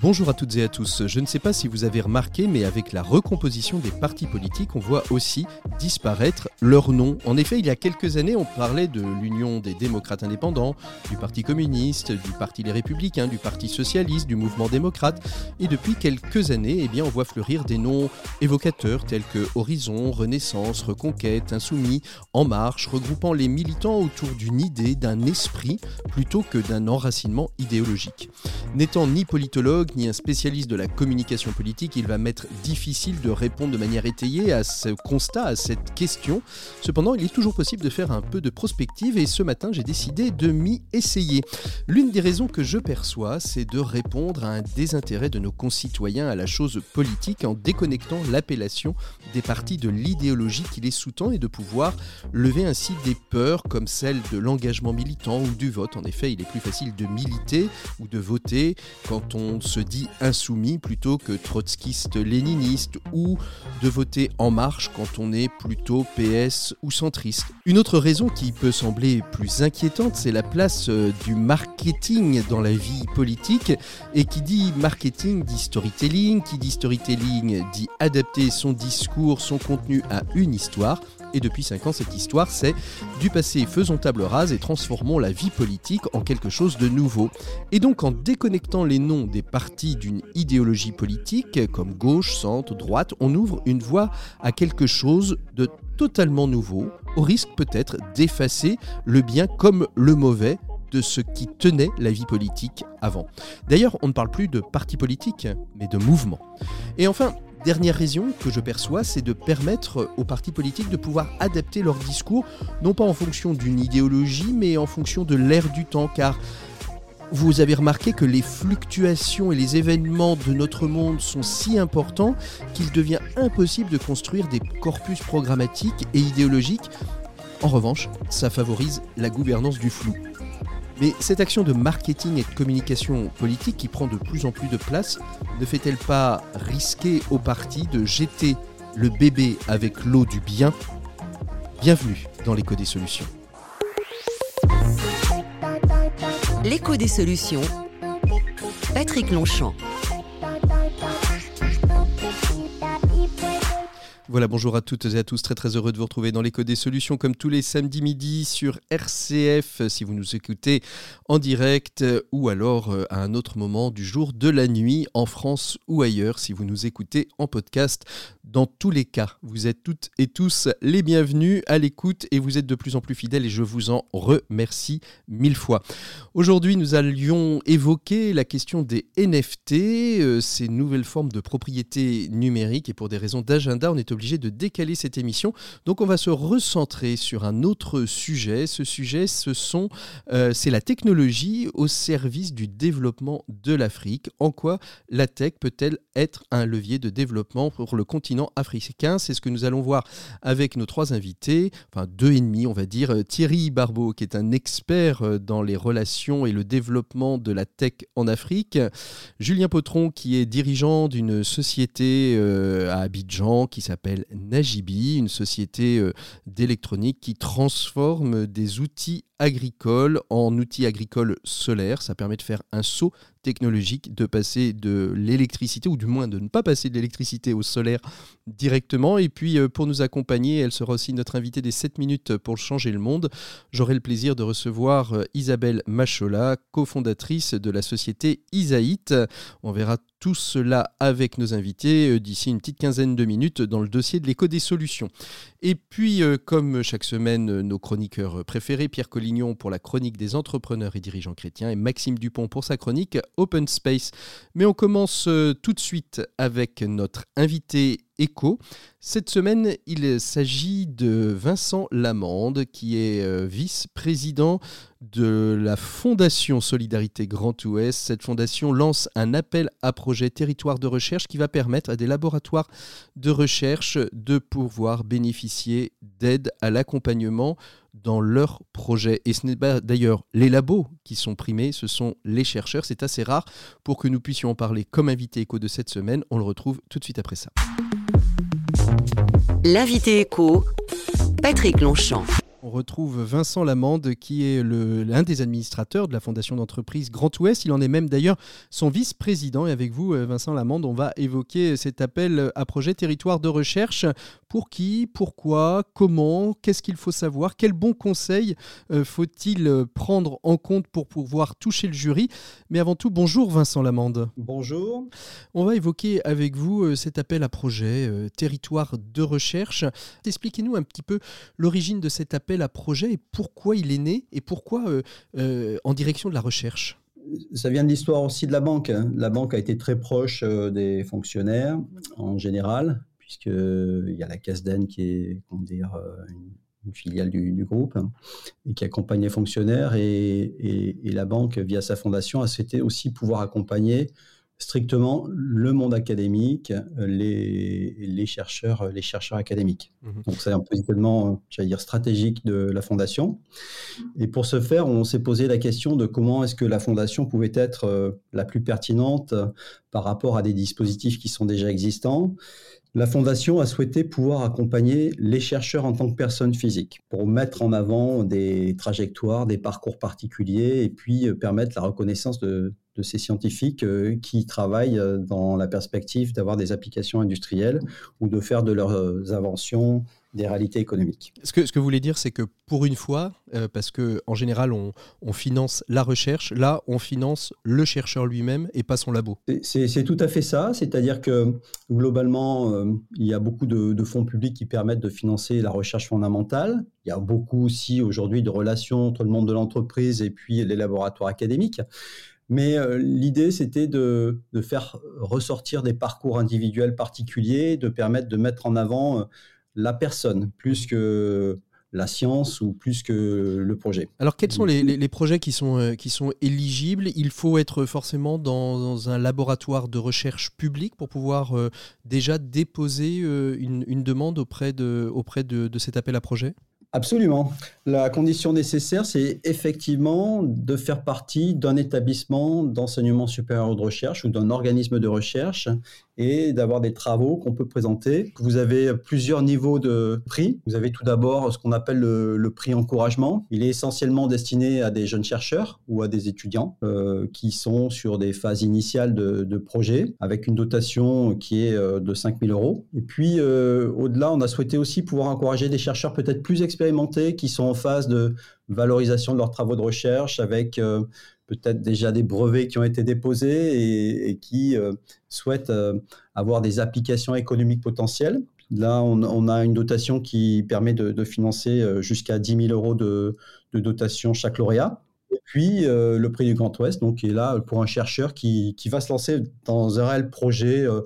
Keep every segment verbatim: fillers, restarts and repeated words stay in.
Bonjour à toutes et à tous. Je ne sais pas si vous avez remarqué, mais avec la recomposition des partis politiques, on voit aussi disparaître leurs noms. En effet, il y a quelques années, on parlait de l'Union des démocrates indépendants, du Parti communiste, du Parti Les Républicains, du Parti socialiste, du mouvement démocrate. Et depuis quelques années, eh bien, on voit fleurir des noms évocateurs tels que Horizon, Renaissance, Reconquête, Insoumis, En Marche, regroupant les militants autour d'une idée, d'un esprit, plutôt que d'un enracinement idéologique. N'étant ni politologue, ni un spécialiste de la communication politique, il va m'être difficile de répondre de manière étayée à ce constat, à cette question. Cependant, il est toujours possible de faire un peu de prospective et ce matin, j'ai décidé de m'y essayer. L'une des raisons que je perçois, c'est de répondre à un désintérêt de nos concitoyens à la chose politique en déconnectant l'appellation des partis de l'idéologie qui les sous-tend et de pouvoir lever ainsi des peurs comme celle de l'engagement militant ou du vote. En effet, il est plus facile de militer ou de voter quand on se dit insoumis plutôt que trotskiste-léniniste ou de voter En Marche quand on est plutôt P S ou centriste. Une autre raison qui peut sembler plus inquiétante, c'est la place du marketing dans la vie politique. Et qui dit marketing dit storytelling, qui dit storytelling dit adapter son discours, son contenu à une histoire. Et depuis cinq ans, cette histoire, c'est du passé, faisons table rase et transformons la vie politique en quelque chose de nouveau. Et donc, en déconnectant les noms des partis d'une idéologie politique, comme gauche, centre, droite, on ouvre une voie à quelque chose de totalement nouveau, au risque peut-être d'effacer le bien comme le mauvais de ce qui tenait la vie politique avant. D'ailleurs, on ne parle plus de parti politique, mais de mouvement. Et enfin, dernière raison que je perçois, c'est de permettre aux partis politiques de pouvoir adapter leur discours, non pas en fonction d'une idéologie, mais en fonction de l'ère du temps, car vous avez remarqué que les fluctuations et les événements de notre monde sont si importants qu'il devient impossible de construire des corpus programmatiques et idéologiques. En revanche, ça favorise la gouvernance du flou. Mais cette action de marketing et de communication politique qui prend de plus en plus de place, ne fait-elle pas risquer aux partis de jeter le bébé avec l'eau du bien ? Bienvenue dans l'écho des solutions. L'écho des solutions, Patrick Longchamp. Voilà, bonjour à toutes et à tous, très très heureux de vous retrouver dans l'écho des solutions comme tous les samedis midi sur R C F, si vous nous écoutez en direct ou alors à un autre moment du jour, de la nuit, en France ou ailleurs, si vous nous écoutez en podcast. Dans tous les cas, vous êtes toutes et tous les bienvenus à l'écoute et vous êtes de plus en plus fidèles et je vous en remercie mille fois. Aujourd'hui, nous allions évoquer la question des N F T, ces nouvelles formes de propriété numérique et pour des raisons d'agenda, on est obligé de décaler cette émission. Donc on va se recentrer sur un autre sujet. Ce sujet, ce sont, euh, c'est la technologie au service du développement de l'Afrique. En quoi la tech peut-elle être un levier de développement pour le continent africain? C'est ce que nous allons voir avec nos trois invités, enfin deux et demi on va dire. Thierry Barbeau, qui est un expert dans les relations et le développement de la tech en Afrique. Julien Potron, qui est dirigeant d'une société euh, à Abidjan qui s'appelle Nagibi, une société d'électronique qui transforme des outils agricole en outils agricoles solaires. Ça permet de faire un saut technologique, de passer de l'électricité, ou du moins de ne pas passer de l'électricité au solaire directement. Et puis pour nous accompagner, elle sera aussi notre invitée des sept minutes pour changer le monde. J'aurai le plaisir de recevoir Isabelle Mashola, cofondatrice de la société iSAHIT. On verra tout cela avec nos invités d'ici une petite quinzaine de minutes dans le dossier de l'écho des solutions. Et puis comme chaque semaine, nos chroniqueurs préférés, Pierre Collignon pour la chronique des entrepreneurs et dirigeants chrétiens et Maxime Dupont pour sa chronique Open Space. Mais on commence tout de suite avec notre invité écho. Cette semaine, il s'agit de Vincent Lamande, qui est vice-président de la Fondation Solidarité Grand Ouest. Cette fondation lance un appel à projet territoire de recherche qui va permettre à des laboratoires de recherche de pouvoir bénéficier d'aide à l'accompagnement dans leurs projets. Et ce n'est pas d'ailleurs les labos qui sont primés, ce sont les chercheurs. C'est assez rare. Pour que nous puissions en parler comme invité écho de cette semaine, on le retrouve tout de suite après ça. L'invité éco, Patrick Longchamp. On retrouve Vincent Lamande qui est le, l'un des administrateurs de la Fondation d'entreprise Grand Ouest. Il en est même d'ailleurs son vice-président. Et avec vous, Vincent Lamande, on va évoquer cet appel à projet territoire de recherche. Pour qui, pourquoi, comment, qu'est-ce qu'il faut savoir, quels bons conseils faut-il prendre en compte pour pouvoir toucher le jury. Mais avant tout, bonjour Vincent Lamande. Bonjour. On va évoquer avec vous cet appel à projet territoire de recherche. Expliquez-nous un petit peu l'origine de cet appel à projet et pourquoi il est né et pourquoi euh, euh, en direction de la recherche. Ça vient de l'histoire aussi de la banque. La banque a été très proche des fonctionnaires en général, puisqu'il y a la Casden qui est comment dire, une, une filiale du, du groupe hein, et qui accompagne les fonctionnaires et, et, et la banque, via sa fondation, a souhaité aussi pouvoir accompagner strictement le monde académique, les, les, chercheurs, les chercheurs académiques. Mmh. Donc, c'est un positionnement, j'allais dire, stratégique de la Fondation. Et pour ce faire, on s'est posé la question de comment est-ce que la Fondation pouvait être la plus pertinente par rapport à des dispositifs qui sont déjà existants. La Fondation a souhaité pouvoir accompagner les chercheurs en tant que personnes physiques pour mettre en avant des trajectoires, des parcours particuliers et puis permettre la reconnaissance de, de ces scientifiques qui travaillent dans la perspective d'avoir des applications industrielles ou de faire de leurs inventions des réalités économiques. Ce que, ce que vous voulez dire, c'est que pour une fois, euh, parce qu'en général, on, on finance la recherche, là, on finance le chercheur lui-même et pas son labo. C'est, c'est, c'est tout à fait ça, c'est-à-dire que globalement, euh, il y a beaucoup de, de fonds publics qui permettent de financer la recherche fondamentale. Il y a beaucoup aussi aujourd'hui de relations entre le monde de l'entreprise et puis les laboratoires académiques. Mais euh, l'idée, c'était de, de faire ressortir des parcours individuels particuliers, de permettre de mettre en avant... Euh, la personne, plus que la science ou plus que le projet. Alors, quels sont les, les, les projets qui sont, qui sont éligibles ? Il faut être forcément dans, dans un laboratoire de recherche public pour pouvoir euh, déjà déposer euh, une, une demande auprès, de, auprès de, de cet appel à projet ? Absolument. La condition nécessaire, c'est effectivement de faire partie d'un établissement d'enseignement supérieur de recherche ou d'un organisme de recherche et d'avoir des travaux qu'on peut présenter. Vous avez plusieurs niveaux de prix. Vous avez tout d'abord ce qu'on appelle le, le prix encouragement. Il est essentiellement destiné à des jeunes chercheurs ou à des étudiants euh, qui sont sur des phases initiales de, de projet avec une dotation qui est de cinq mille euros. Et puis, euh, au-delà, on a souhaité aussi pouvoir encourager des chercheurs peut-être plus experts expérimentés qui sont en phase de valorisation de leurs travaux de recherche avec euh, peut-être déjà des brevets qui ont été déposés et, et qui euh, souhaitent euh, avoir des applications économiques potentielles. Là, on, on a une dotation qui permet de, de financer jusqu'à dix mille euros de, de dotation chaque lauréat. Et puis, euh, le prix du Grand Ouest, donc, est là pour un chercheur qui, qui va se lancer dans un réel projet euh,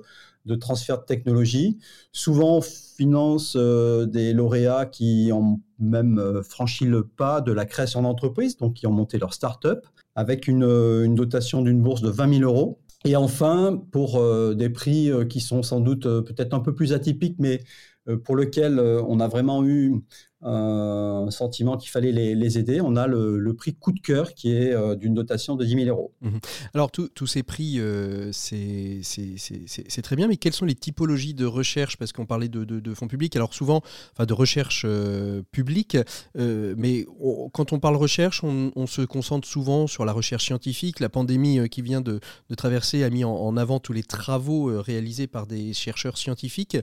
de transfert de technologie. Souvent, on finance euh, des lauréats qui ont même euh, franchi le pas de la création d'entreprise, donc qui ont monté leur start-up, avec une, euh, une dotation d'une bourse de vingt mille euros. Et enfin, pour euh, des prix euh, qui sont sans doute euh, peut-être un peu plus atypiques, mais euh, pour lesquels euh, on a vraiment eu euh, un sentiment qu'il fallait les, les aider, on a le, le prix coup de cœur qui est euh, d'une dotation de dix mille euros. Mmh. Alors, tous ces prix, euh, c'est, c'est, c'est, c'est, c'est très bien, mais quelles sont les typologies de recherche ? Parce qu'on parlait de, de, de fonds publics, alors souvent, enfin de recherche euh, publique, euh, mais on, quand on parle recherche, on, on se concentre souvent sur la recherche scientifique. La pandémie euh, qui vient de, de traverser a mis en avant tous les travaux réalisés par des chercheurs scientifiques.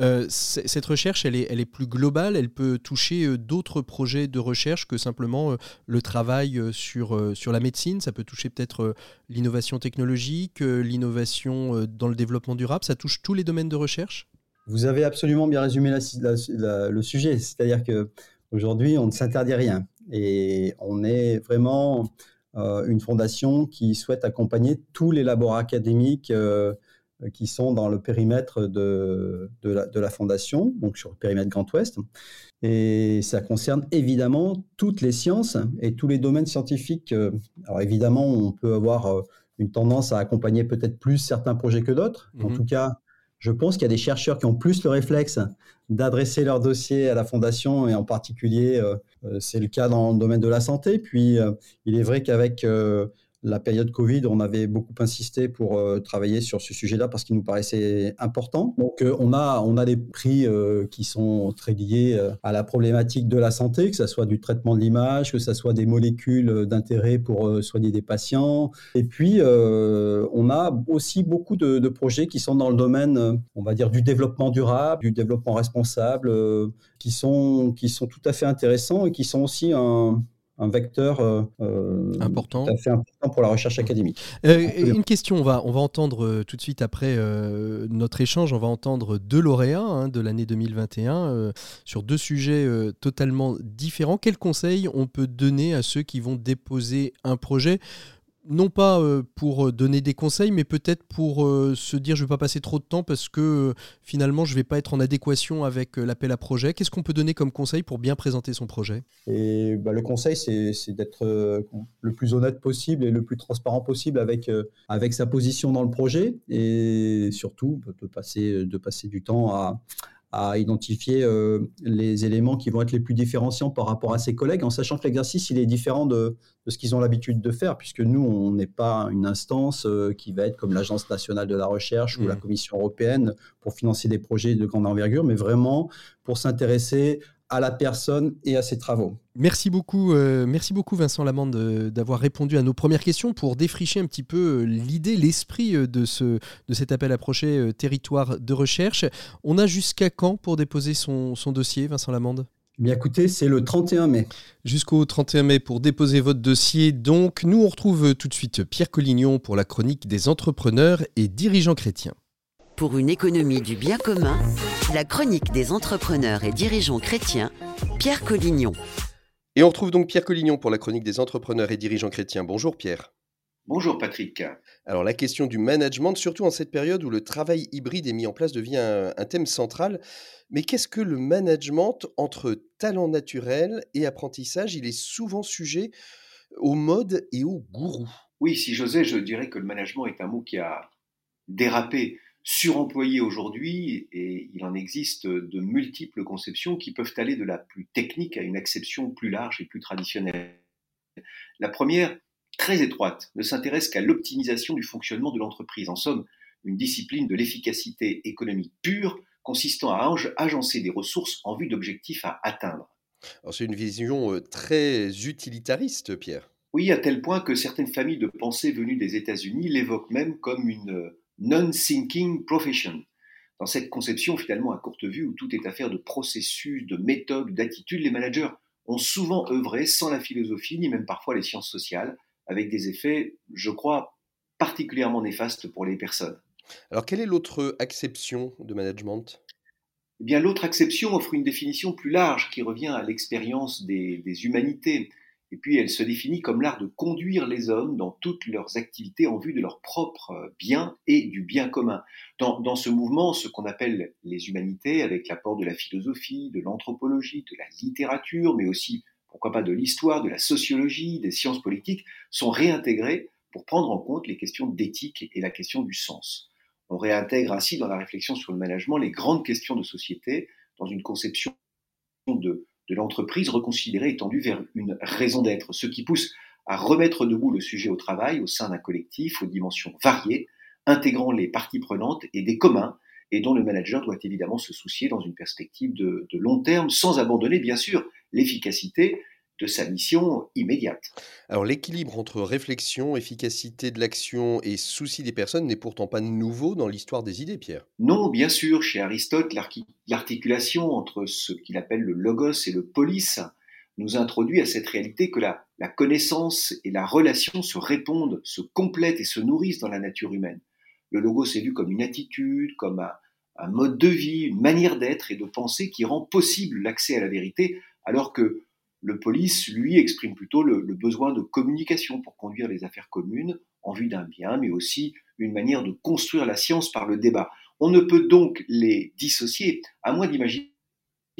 Euh, c- cette recherche, elle est, elle est plus globale, elle peut toucher d'autres projets de recherche que simplement le travail sur, sur la médecine. Ça peut toucher peut-être l'innovation technologique, l'innovation dans le développement durable. Ça touche tous les domaines de recherche ? Vous avez absolument bien résumé la, la, la, le sujet. C'est-à-dire qu'aujourd'hui, on ne s'interdit rien. Et on est vraiment... une fondation qui souhaite accompagner tous les laboratoires académiques euh, qui sont dans le périmètre de, de, la, de la fondation, donc sur le périmètre Grand Ouest. Et ça concerne évidemment toutes les sciences et tous les domaines scientifiques. Alors évidemment, on peut avoir une tendance à accompagner peut-être plus certains projets que d'autres. Mmh. En tout cas, je pense qu'il y a des chercheurs qui ont plus le réflexe d'adresser leur dossier à la Fondation, et en particulier, euh, c'est le cas dans le domaine de la santé. Puis, euh, il est vrai qu'avec euh, la période Covid, on avait beaucoup insisté pour euh, travailler sur ce sujet-là parce qu'il nous paraissait important. Donc, euh, on a, on a des prix euh, qui sont très liés euh, à la problématique de la santé, que ce soit du traitement de l'image, que ce soit des molécules euh, d'intérêt pour euh, soigner des patients. Et puis, euh, on a aussi beaucoup de, de projets qui sont dans le domaine, euh, on va dire, du développement durable, du développement responsable, euh, qui sont, qui sont tout à fait intéressants et qui sont aussi un... un vecteur euh, important. Tout à fait important pour la recherche académique. Euh, une question, on va, on va entendre tout de suite après euh, notre échange, on va entendre deux lauréats hein, de l'année deux mille vingt et un euh, sur deux sujets euh, totalement différents. Quels conseils on peut donner à ceux qui vont déposer un projet ? Non pas pour donner des conseils, mais peut-être pour se dire je ne vais pas passer trop de temps parce que finalement je ne vais pas être en adéquation avec l'appel à projet. Qu'est-ce qu'on peut donner comme conseil pour bien présenter son projet ? Et bah, le conseil, c'est, c'est d'être le plus honnête possible et le plus transparent possible avec, avec sa position dans le projet et surtout de passer, de passer du temps à... à identifier euh, les éléments qui vont être les plus différenciants par rapport à ses collègues, en sachant que l'exercice il est différent de, de ce qu'ils ont l'habitude de faire, puisque nous, on n'est pas une instance euh, qui va être comme l'Agence nationale de la recherche mmh. ou la Commission européenne pour financer des projets de grande envergure, mais vraiment pour s'intéresser à la personne et à ses travaux. Merci beaucoup, euh, merci beaucoup Vincent Lamande euh, d'avoir répondu à nos premières questions pour défricher un petit peu euh, l'idée, l'esprit euh, de, ce, de cet appel à projet euh, territoire de recherche. On a jusqu'à quand pour déposer son, son dossier, Vincent Lamande ? Bien écoutez, c'est le trente et un mai. Jusqu'au trente et un mai pour déposer votre dossier. Donc, nous on retrouve tout de suite Pierre Collignon pour la chronique des entrepreneurs et dirigeants chrétiens. Pour une économie du bien commun, la chronique des entrepreneurs et dirigeants chrétiens, Pierre Collignon. Et on retrouve donc Pierre Collignon pour la chronique des entrepreneurs et dirigeants chrétiens. Bonjour Pierre. Bonjour Patrick. Alors la question du management, surtout en cette période où le travail hybride est mis en place, devient un, un thème central. Mais qu'est-ce que le management entre talent naturel et apprentissage ? Il est souvent sujet aux modes et aux gourous. Oui, si j'osais, je dirais que le management est un mot qui a dérapé. Suremployé aujourd'hui, et il en existe de multiples conceptions qui peuvent aller de la plus technique à une acception plus large et plus traditionnelle. La première, très étroite, ne s'intéresse qu'à l'optimisation du fonctionnement de l'entreprise. En somme, une discipline de l'efficacité économique pure, consistant à agencer des ressources en vue d'objectifs à atteindre. Alors c'est une vision très utilitariste, Pierre. Oui, à tel point que certaines familles de pensée venues des États-Unis l'évoquent même comme une non-thinking profession. Dans cette conception finalement à courte vue où tout est affaire de processus, de méthodes, d'attitudes, les managers ont souvent œuvré sans la philosophie ni même parfois les sciences sociales, avec des effets, je crois, particulièrement néfastes pour les personnes. Alors quelle est l'autre acception de management ? Eh bien, l'autre acception offre une définition plus large qui revient à l'expérience des, des humanités. Et puis elle se définit comme l'art de conduire les hommes dans toutes leurs activités en vue de leur propre bien et du bien commun. Dans, dans ce mouvement, ce qu'on appelle les humanités, avec l'apport de la philosophie, de l'anthropologie, de la littérature, mais aussi, pourquoi pas, de l'histoire, de la sociologie, des sciences politiques, sont réintégrées pour prendre en compte les questions d'éthique et la question du sens. On réintègre ainsi dans la réflexion sur le management les grandes questions de société dans une conception de... de l'entreprise reconsidérée et tendue vers une raison d'être, ce qui pousse à remettre debout le sujet au travail au sein d'un collectif aux dimensions variées, intégrant les parties prenantes et des communs, et dont le manager doit évidemment se soucier dans une perspective de, de long terme, sans abandonner bien sûr l'efficacité de sa mission immédiate. Alors l'équilibre entre réflexion, efficacité de l'action et souci des personnes n'est pourtant pas nouveau dans l'histoire des idées, Pierre. Non, bien sûr, chez Aristote, l'articulation entre ce qu'il appelle le logos et le polis nous introduit à cette réalité que la, la connaissance et la relation se répondent, se complètent et se nourrissent dans la nature humaine. Le logos est vu comme une attitude, comme un, un mode de vie, une manière d'être et de penser qui rend possible l'accès à la vérité, alors que le polis, lui, exprime plutôt le, le besoin de communication pour conduire les affaires communes en vue d'un bien, mais aussi une manière de construire la science par le débat. On ne peut donc les dissocier, à moins d'imaginer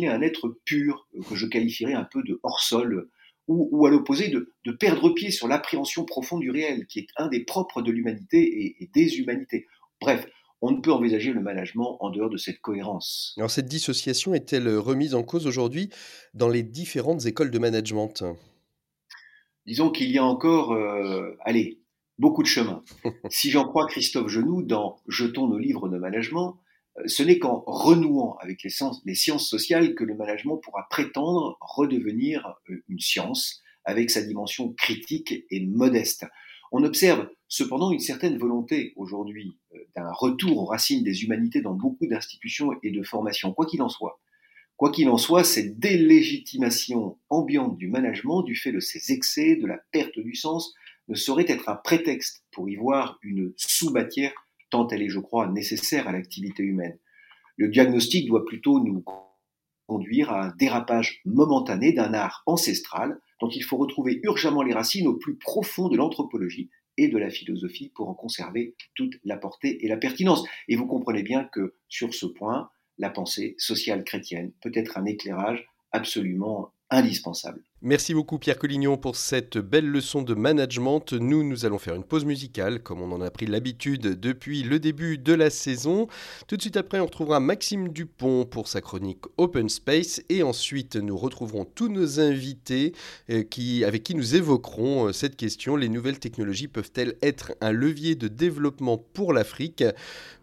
un être pur, que je qualifierais un peu de hors-sol, ou, ou à l'opposé de, de perdre pied sur l'appréhension profonde du réel, qui est un des propres de l'humanité et, et des humanités. Bref, on ne peut envisager le management en dehors de cette cohérence. Alors cette dissociation est-elle remise en cause aujourd'hui dans les différentes écoles de management ? Disons qu'il y a encore, euh, allez, beaucoup de chemin. Si j'en crois Christophe Genoux dans « Jetons nos livres de management », ce n'est qu'en renouant avec les sciences, les sciences sociales que le management pourra prétendre redevenir une science avec sa dimension critique et modeste. On observe cependant une certaine volonté aujourd'hui d'un retour aux racines des humanités dans beaucoup d'institutions et de formations, quoi qu'il en soit. Quoi qu'il en soit, cette délégitimation ambiante du management, du fait de ses excès, de la perte du sens, ne saurait être un prétexte pour y voir une sous-matière, tant elle est, je crois, nécessaire à l'activité humaine. Le diagnostic doit plutôt nous conduire à un dérapage momentané d'un art ancestral dont il faut retrouver urgemment les racines au plus profond de l'anthropologie et de la philosophie pour en conserver toute la portée et la pertinence. Et vous comprenez bien que, sur ce point, la pensée sociale chrétienne peut être un éclairage absolument indispensable. Merci beaucoup Pierre Collignon pour cette belle leçon de management. Nous, nous allons faire une pause musicale, comme on en a pris l'habitude depuis le début de la saison. Tout de suite après, on retrouvera Maxime Dupont pour sa chronique Open Space. Et ensuite, nous retrouverons tous nos invités qui, avec qui nous évoquerons cette question. Les nouvelles technologies peuvent-elles être un levier de développement pour l'Afrique ?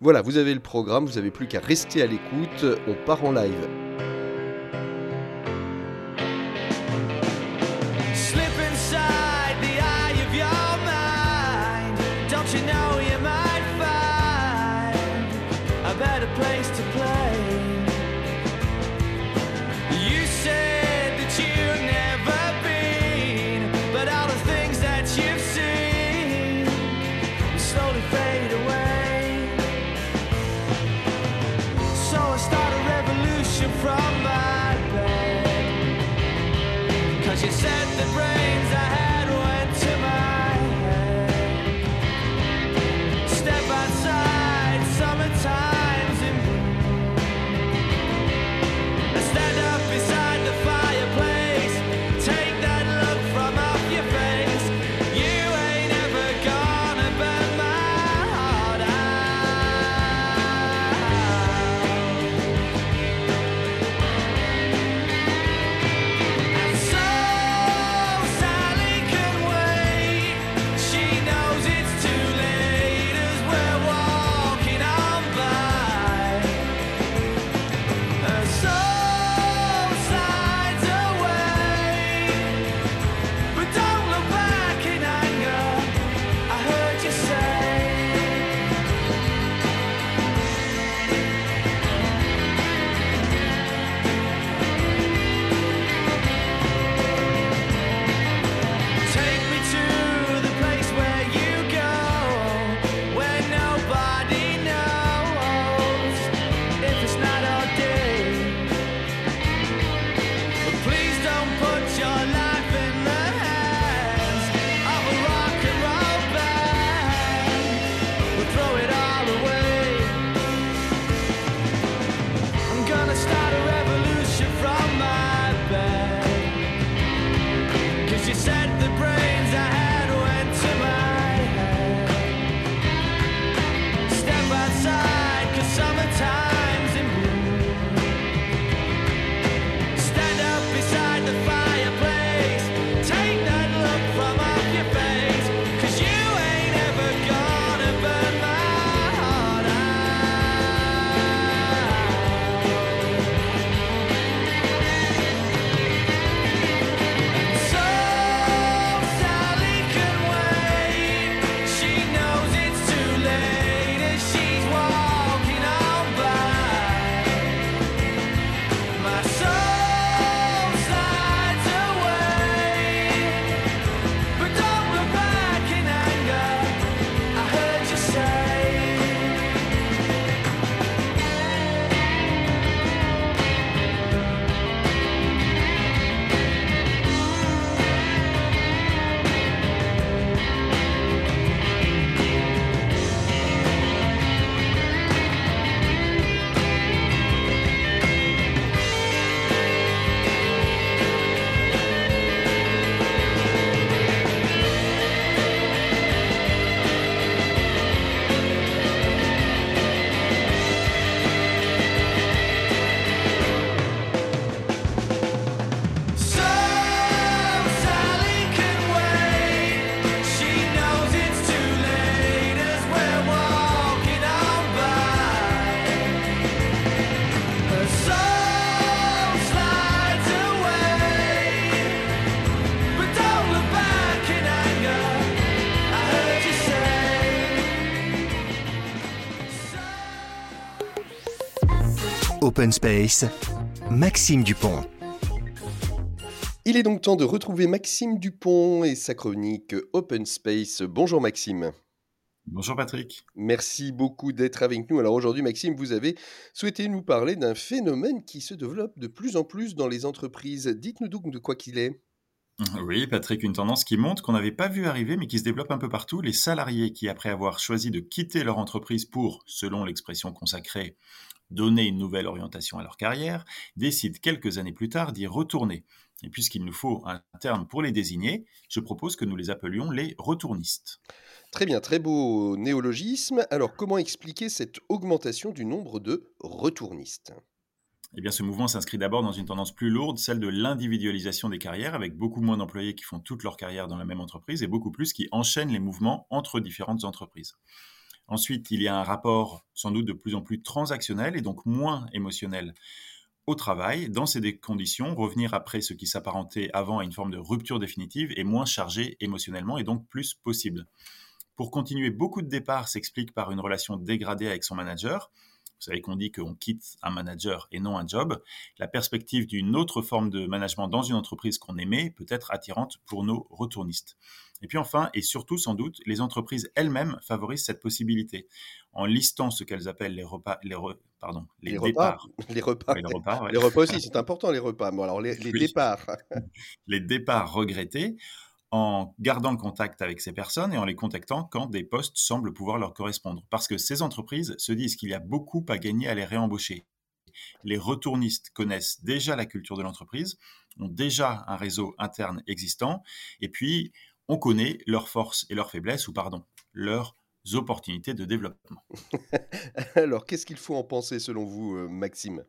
Voilà, vous avez le programme, vous n'avez plus qu'à rester à l'écoute. On part en live. Open Space, Maxime Dupont. Il est donc temps de retrouver Maxime Dupont et sa chronique Open Space. Bonjour Maxime. Bonjour Patrick. Merci beaucoup d'être avec nous. Alors aujourd'hui Maxime, vous avez souhaité nous parler d'un phénomène qui se développe de plus en plus dans les entreprises. Dites-nous donc de quoi qu'il est. Oui Patrick, une tendance qui monte, qu'on n'avait pas vu arriver mais qui se développe un peu partout. Les salariés qui, après avoir choisi de quitter leur entreprise pour, selon l'expression consacrée, donner une nouvelle orientation à leur carrière, décident quelques années plus tard d'y retourner. Et puisqu'il nous faut un terme pour les désigner, je propose que nous les appelions les retournistes. Très bien, très beau néologisme. Alors comment expliquer cette augmentation du nombre de retournistes ? Eh bien, ce mouvement s'inscrit d'abord dans une tendance plus lourde, celle de l'individualisation des carrières, avec beaucoup moins d'employés qui font toute leur carrière dans la même entreprise et beaucoup plus qui enchaînent les mouvements entre différentes entreprises. Ensuite, il y a un rapport sans doute de plus en plus transactionnel et donc moins émotionnel au travail. Dans ces conditions, revenir après ce qui s'apparentait avant à une forme de rupture définitive est moins chargé émotionnellement et donc plus possible. Pour continuer, beaucoup de départs s'expliquent par une relation dégradée avec son manager. Vous savez qu'on dit qu'on quitte un manager et non un job. La perspective d'une autre forme de management dans une entreprise qu'on aimait peut être attirante pour nos retournistes. Et puis enfin, et surtout sans doute, les entreprises elles-mêmes favorisent cette possibilité en listant ce qu'elles appellent les repas, les re, pardon, les, les départs. Repas, les repas, ouais, les, repas ouais. Les repas aussi, c'est important les repas. Bon alors les, les oui. départs, les départs regrettés, en gardant le contact avec ces personnes et en les contactant quand des postes semblent pouvoir leur correspondre. Parce que ces entreprises se disent qu'il y a beaucoup à gagner à les réembaucher. Les retournistes connaissent déjà la culture de l'entreprise, ont déjà un réseau interne existant, et puis on connaît leurs forces et leurs faiblesses, ou pardon, leurs opportunités de développement. Alors, qu'est-ce qu'il faut en penser selon vous, Maxime ?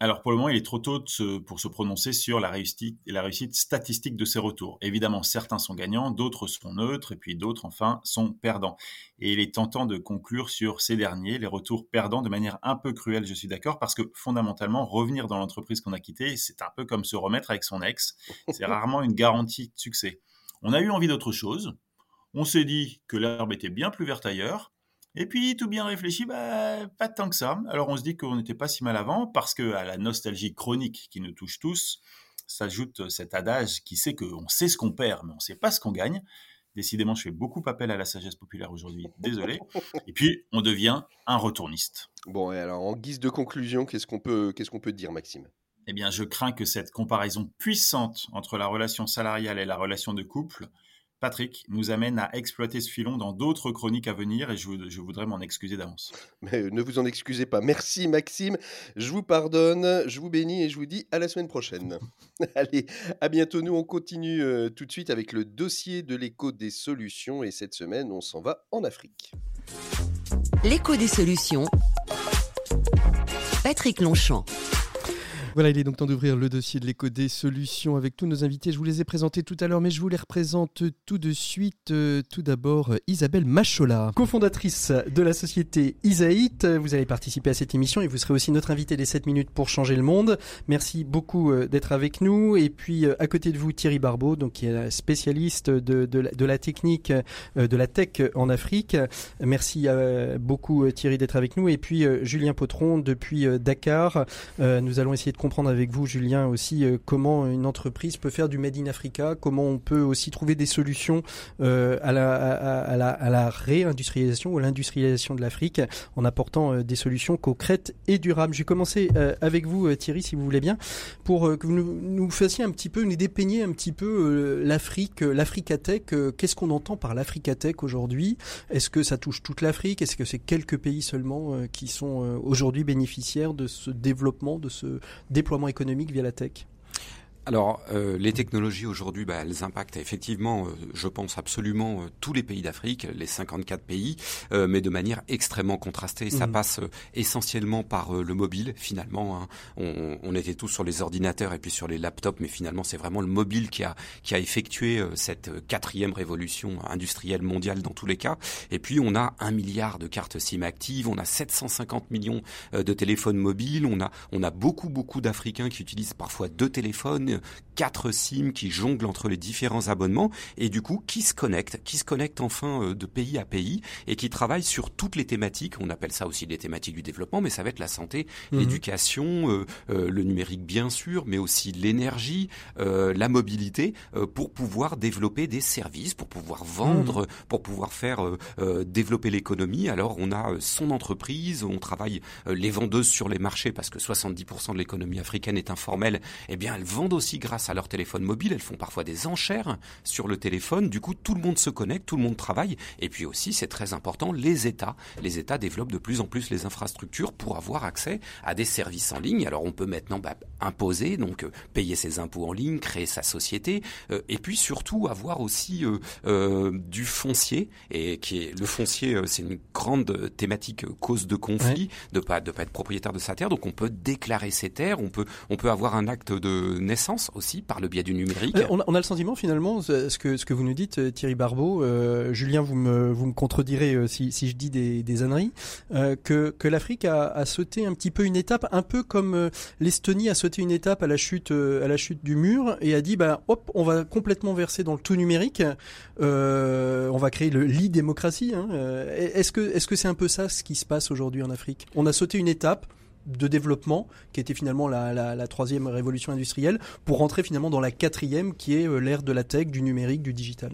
Alors pour le moment, il est trop tôt se, pour se prononcer sur la réussite, la réussite statistique de ces retours. Évidemment, certains sont gagnants, d'autres sont neutres, et puis d'autres, enfin, sont perdants. Et il est tentant de conclure sur ces derniers, les retours perdants, de manière un peu cruelle, je suis d'accord, parce que fondamentalement, revenir dans l'entreprise qu'on a quittée, c'est un peu comme se remettre avec son ex. C'est rarement une garantie de succès. On a eu envie d'autre chose, on s'est dit que l'herbe était bien plus verte ailleurs, et puis, tout bien réfléchi, bah, pas tant que ça. Alors, on se dit qu'on n'était pas si mal avant, parce qu'à la nostalgie chronique qui nous touche tous, s'ajoute cet adage qui sait qu'on sait ce qu'on perd, mais on ne sait pas ce qu'on gagne. Décidément, je fais beaucoup appel à la sagesse populaire aujourd'hui, désolé. Et puis, on devient un retourniste. Bon, et alors, en guise de conclusion, qu'est-ce qu'on peut, qu'est-ce qu'on peut dire, Maxime ? Eh bien, je crains que cette comparaison puissante entre la relation salariale et la relation de couple, Patrick, nous amène à exploiter ce filon dans d'autres chroniques à venir et je, je voudrais m'en excuser d'avance. Mais ne vous en excusez pas. Merci Maxime, je vous pardonne, je vous bénis et je vous dis à la semaine prochaine. Allez, à bientôt. Nous, on continue euh, tout de suite avec le dossier de l'écho des solutions et cette semaine, on s'en va en Afrique. L'écho des solutions, Patrick Longchamp. Voilà, il est donc temps d'ouvrir le dossier de l'éco des solutions avec tous nos invités. Je vous les ai présentés tout à l'heure, mais je vous les représente tout de suite. Tout d'abord, Isabelle Mashola, cofondatrice de la société iSAHIT. Vous allez participer à cette émission et vous serez aussi notre invitée des sept minutes pour changer le monde. Merci beaucoup d'être avec nous. Et puis, à côté de vous, Thierry Barbeau, donc, qui est spécialiste de, de, la, de la technique, de la tech en Afrique. Merci beaucoup, Thierry, d'être avec nous. Et puis, Julien Potron, depuis Dakar. Nous allons essayer de comprendre avec vous, Julien, aussi euh, comment une entreprise peut faire du Made in Africa, comment on peut aussi trouver des solutions euh, à, la, à, à, la, à la réindustrialisation ou à l'industrialisation de l'Afrique en apportant euh, des solutions concrètes et durables. Je vais commencer euh, avec vous, euh, Thierry, si vous voulez bien, pour euh, que vous nous, nous fassiez un petit peu, nous dépeigniez un petit peu euh, l'Afrique, euh, l'Africatech. Euh, qu'est-ce qu'on entend par l'Africatech aujourd'hui ? Est-ce que ça touche toute l'Afrique ? Est-ce que c'est quelques pays seulement euh, qui sont euh, aujourd'hui bénéficiaires de ce développement, de ce déploiement économique via la tech ? Alors, euh, les technologies aujourd'hui, bah, elles impactent effectivement, euh, je pense absolument, euh, tous les pays d'Afrique, les cinquante-quatre pays, euh, mais de manière extrêmement contrastée. Mmh. Ça passe euh, essentiellement par euh, le mobile, finalement. Hein. On, on était tous sur les ordinateurs et puis sur les laptops, mais finalement, c'est vraiment le mobile qui a qui a effectué euh, cette euh, quatrième révolution industrielle mondiale dans tous les cas. Et puis, on a un milliard de cartes SIM actives, on a sept cent cinquante millions euh, de téléphones mobiles, on a on a beaucoup beaucoup d'Africains qui utilisent parfois deux téléphones. lignes, quatre SIM qui jonglent entre les différents abonnements et du coup qui se connectent, qui se connectent enfin de pays à pays et qui travaillent sur toutes les thématiques. On appelle ça aussi des thématiques du développement, mais ça va être la santé, mmh. l'éducation, euh, euh, le numérique bien sûr, mais aussi l'énergie, euh, la mobilité, euh, pour pouvoir développer des services, pour pouvoir vendre, mmh. pour pouvoir faire euh, euh, développer l'économie. Alors on a son entreprise, on travaille euh, les vendeuses sur les marchés parce que soixante-dix pour cent de l'économie africaine est informelle. Eh bien elles vendent aussi grâce à leur téléphone mobile, elles font parfois des enchères sur le téléphone, du coup tout le monde se connecte, tout le monde travaille, et puis aussi c'est très important, les États, les États développent de plus en plus les infrastructures pour avoir accès à des services en ligne. Alors on peut maintenant bah, imposer, donc euh, payer ses impôts en ligne, créer sa société, euh, et puis surtout avoir aussi euh, euh, du foncier, et qui est, le foncier euh, c'est une grande thématique euh, cause de conflit, ouais. de pas, de pas être propriétaire de sa terre, donc on peut déclarer ses terres, on peut, on peut avoir un acte de naissance aussi, par le biais du numérique. On a, on a le sentiment finalement, ce que, ce que vous nous dites Thierry Barbeau, euh, Julien vous me, vous me contredirez euh, si, si je dis des, des âneries, euh, que, que l'Afrique a, a sauté un petit peu une étape, un peu comme euh, l'Estonie a sauté une étape à la chute, euh, à la chute du mur et a dit bah, hop, on va complètement verser dans le tout numérique, euh, on va créer le, l'e-démocratie. Hein. Est-ce que, est-ce que c'est un peu ça ce qui se passe aujourd'hui en Afrique ? On a sauté une étape de développement qui était finalement la, la, la troisième révolution industrielle pour rentrer finalement dans la quatrième qui est l'ère de la tech, du numérique, du digital.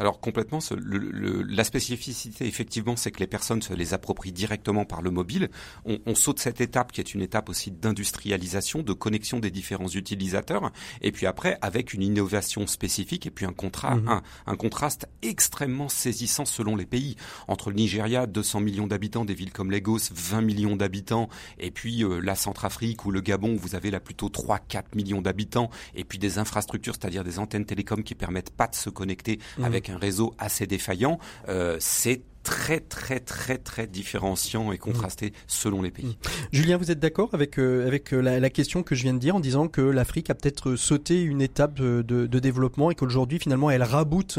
Alors complètement, ce, le, le, la spécificité effectivement c'est que les personnes se les approprient directement par le mobile. On, on saute cette étape qui est une étape aussi d'industrialisation, de connexion des différents utilisateurs et puis après avec une innovation spécifique et puis un, contra, mmh. un, un contraste extrêmement saisissant selon les pays. Entre le Nigeria, deux cents millions d'habitants, des villes comme Lagos, vingt millions d'habitants et puis euh, la Centrafrique ou le Gabon où vous avez là plutôt trois à quatre millions d'habitants et puis des infrastructures, c'est-à-dire des antennes télécoms qui permettent pas de se connecter mmh. avec un réseau assez défaillant, euh, c'est très très très très différenciant et contrasté mmh. selon les pays. Mmh. Julien, vous êtes d'accord avec, euh, avec la, la question que je viens de dire en disant que l'Afrique a peut-être sauté une étape de, de développement et qu'aujourd'hui finalement elle raboute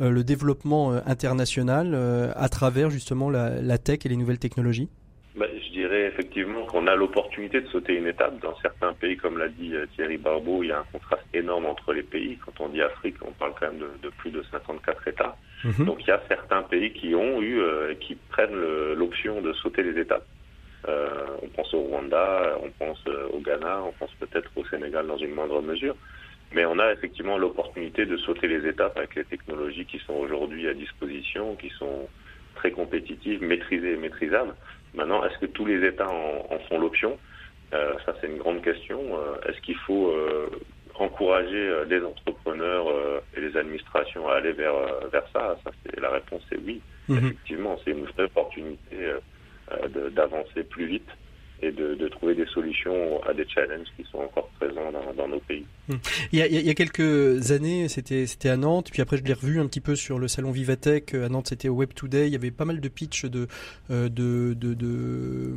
euh, le développement international euh, à travers justement la, la tech et les nouvelles technologies ? Bah, je dirais effectivement qu'on a l'opportunité de sauter une étape. Dans certains pays, comme l'a dit Thierry Barbeau, il y a un contraste énorme entre les pays. Quand on dit Afrique, on parle quand même de, de plus de cinquante-quatre États. Mmh. Donc il y a certains pays qui ont eu, euh, qui prennent le, l'option de sauter les étapes. Euh, on pense au Rwanda, on pense au Ghana, on pense peut-être au Sénégal dans une moindre mesure. Mais on a effectivement l'opportunité de sauter les étapes avec les technologies qui sont aujourd'hui à disposition, qui sont très compétitives, maîtrisées et maîtrisables. Maintenant, est-ce que tous les États en, en font l'option ? euh, Ça, c'est une grande question. Euh, est-ce qu'il faut euh, encourager euh, les entrepreneurs euh, et les administrations à aller vers, vers ça ? Ça, c'est, la réponse est oui. Mm-hmm. Effectivement, c'est une vraie opportunité euh, de, d'avancer plus vite et de, de trouver des solutions à des challenges qui sont encore présents dans, dans nos pays. Il y a, il y a quelques années, c'était, c'était à Nantes, puis après je l'ai revu un petit peu sur le salon Vivatech. À Nantes, c'était au Web Today. Il y avait pas mal de pitchs de, de, de, de,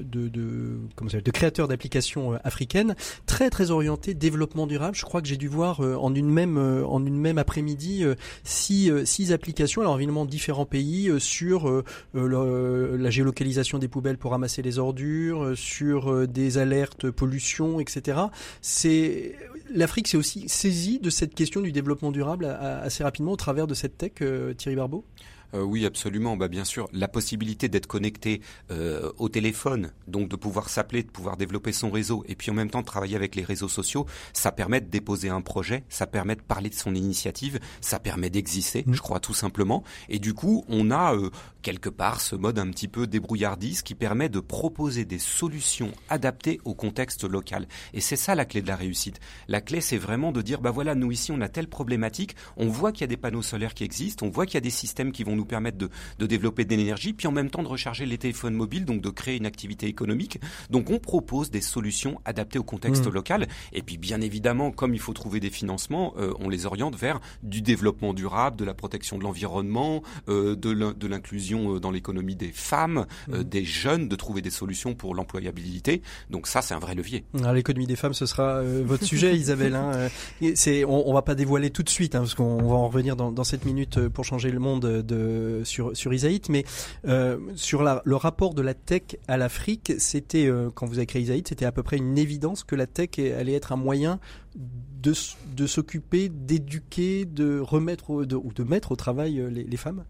de, de, comment ça s'appelle, de créateurs d'applications africaines, très très orientés développement durable. Je crois que j'ai dû voir en une même, en une même après-midi six, six applications, alors évidemment différents pays, sur le, la géolocalisation des poubelles pour ramasser les ordures, sur des alertes pollution, et cetera. C'est... L'Afrique s'est aussi saisie de cette question du développement durable assez rapidement au travers de cette tech, Thierry Barbeau ? Euh, oui, absolument. Bah, bien sûr, la possibilité d'être connecté euh, au téléphone, donc de pouvoir s'appeler, de pouvoir développer son réseau et puis en même temps de travailler avec les réseaux sociaux, ça permet de déposer un projet, ça permet de parler de son initiative, ça permet d'exister, mmh. je crois, tout simplement. Et du coup, on a euh, quelque part ce mode un petit peu débrouillardiste qui permet de proposer des solutions adaptées au contexte local. Et c'est ça la clé de la réussite. La clé, c'est vraiment de dire, bah voilà, nous ici, on a telle problématique, on voit qu'il y a des panneaux solaires qui existent, on voit qu'il y a des systèmes qui vont nous permettre de, de développer de l'énergie, puis en même temps de recharger les téléphones mobiles, donc de créer une activité économique. Donc on propose des solutions adaptées au contexte mmh. local. Et puis bien évidemment, comme il faut trouver des financements, euh, on les oriente vers du développement durable, de la protection de l'environnement, euh, de, l'in- de l'inclusion d'inclusion dans l'économie des femmes, mmh. des jeunes, de trouver des solutions pour l'employabilité. Donc ça, c'est un vrai levier. Alors, l'économie des femmes, ce sera euh, votre sujet, Isabelle. Hein. C'est, on ne va pas dévoiler tout de suite, hein, parce qu'on va en revenir dans, dans cette minute pour changer le monde de, sur, sur iSAHIT. Mais euh, sur la, le rapport de la tech à l'Afrique, c'était, euh, quand vous avez créé iSAHIT, c'était à peu près une évidence que la tech allait être un moyen de, de s'occuper, d'éduquer, de remettre au, de, ou de mettre au travail les, les femmes?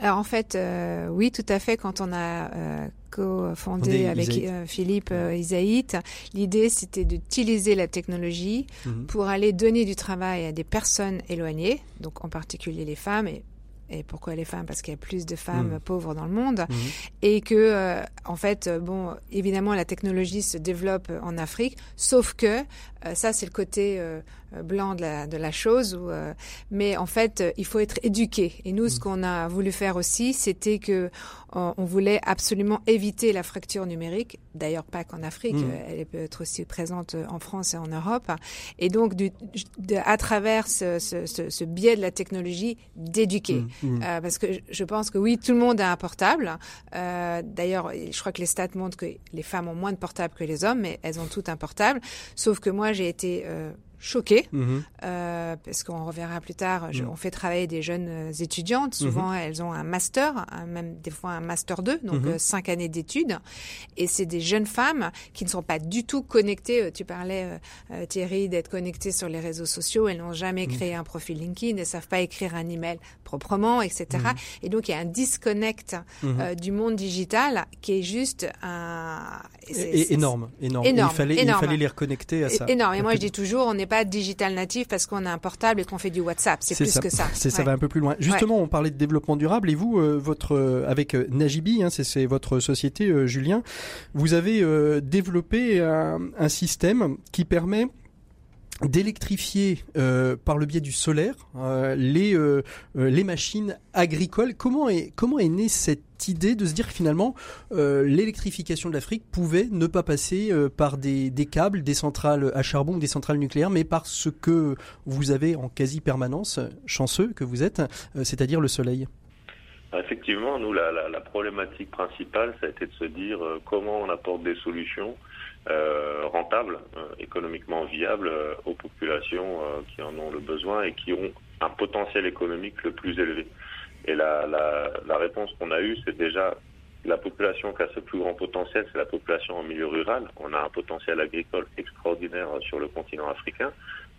Alors en fait, euh, oui, tout à fait. Quand on a euh, co-fondé avec euh, Philippe euh, iSAHIT, l'idée c'était d'utiliser la technologie mm-hmm. pour aller donner du travail à des personnes éloignées, donc en particulier les femmes. Et Et pourquoi les femmes ? Parce qu'il y a plus de femmes mmh. pauvres dans le monde. Mmh. Et que, euh, en fait, bon, évidemment, la technologie se développe en Afrique, sauf que, euh, ça, c'est le côté euh, blanc de la, de la chose. Où, euh, mais en fait, il faut être éduqué. Et nous, mmh. ce qu'on a voulu faire aussi, c'était que on, on voulait absolument éviter la fracture numérique. D'ailleurs, pas qu'en Afrique. Mmh. Elle peut être aussi présente en France et en Europe. Et donc, du, de, à travers ce, ce, ce, ce biais de la technologie, d'éduquer. Mmh. Mmh. Euh, parce que je pense que oui, tout le monde a un portable. Euh, d'ailleurs, je crois que les stats montrent que les femmes ont moins de portables que les hommes, mais elles ont toutes un portable. Sauf que moi, j'ai été euh, choquée, mmh. euh, parce qu'on reverra plus tard, je, mmh. on fait travailler des jeunes étudiantes. Souvent, mmh. elles ont un master, un, même des fois un master deux, donc mmh. euh, cinq années d'études. Et c'est des jeunes femmes qui ne sont pas du tout connectées. Tu parlais, euh, Thierry, d'être connectées sur les réseaux sociaux. Elles n'ont jamais mmh. créé un profil LinkedIn, elles savent pas écrire un email proprement, et cetera. Mmh. Et donc, il y a un disconnect mmh. euh, du monde digital qui est juste un... C'est, et, c'est, énorme, énorme. énorme il, fallait, énorme. il fallait les reconnecter à ça. Énorme. Et moi, je dis toujours, on n'est pas digital natif parce qu'on a un portable et qu'on fait du WhatsApp. C'est, c'est plus ça. que ça. C'est, ouais. Ça va un peu plus loin. Justement, ouais. on parlait de développement durable et vous, euh, votre, euh, avec euh, Nagibi, hein, c'est, c'est votre société, euh, Julien, vous avez euh, développé un, un système qui permet d'électrifier euh, par le biais du solaire euh, les euh, les machines agricoles. Comment est comment est née cette idée de se dire que finalement euh, l'électrification de l'Afrique pouvait ne pas passer euh, par des des câbles, des centrales à charbon, des centrales nucléaires, mais par ce que vous avez en quasi permanence, chanceux que vous êtes, euh, c'est-à-dire le soleil? Effectivement, nous la, la la problématique principale, ça a été de se dire euh, comment on apporte des solutions Euh, rentable, euh, économiquement viable euh, aux populations euh, qui en ont le besoin et qui ont un potentiel économique le plus élevé. Et la, la, la réponse qu'on a eue, c'est déjà la population qui a ce plus grand potentiel, c'est la population en milieu rural. On a un potentiel agricole extraordinaire sur le continent africain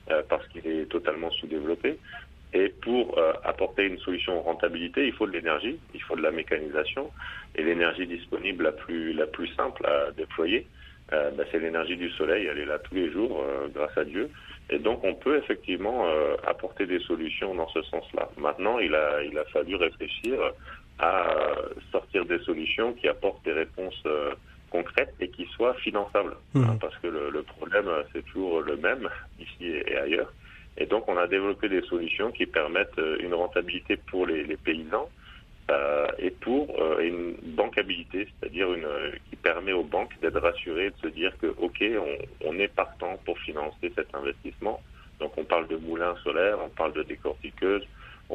euh, parce qu'il est totalement sous-développé. Et pour euh, apporter une solution rentabilité, il faut de l'énergie, il faut de la mécanisation. Et l'énergie disponible la plus, la plus simple à déployer, Euh, bah, c'est l'énergie du soleil, elle est là tous les jours, euh, grâce à Dieu. Et donc on peut effectivement euh, apporter des solutions dans ce sens-là. Maintenant, il a, il a fallu réfléchir à sortir des solutions qui apportent des réponses euh, concrètes et qui soient finançables. Mmh. Hein, parce que le, le problème, c'est toujours le même, ici et, et ailleurs. Et donc on a développé des solutions qui permettent euh, une rentabilité pour les, les paysans, Euh, et pour euh, une bancabilité, c'est-à-dire une euh, qui permet aux banques d'être rassurées, de se dire que ok, on, on est partant pour financer cet investissement. Donc on parle de moulins solaires, on parle de décortiqueuses,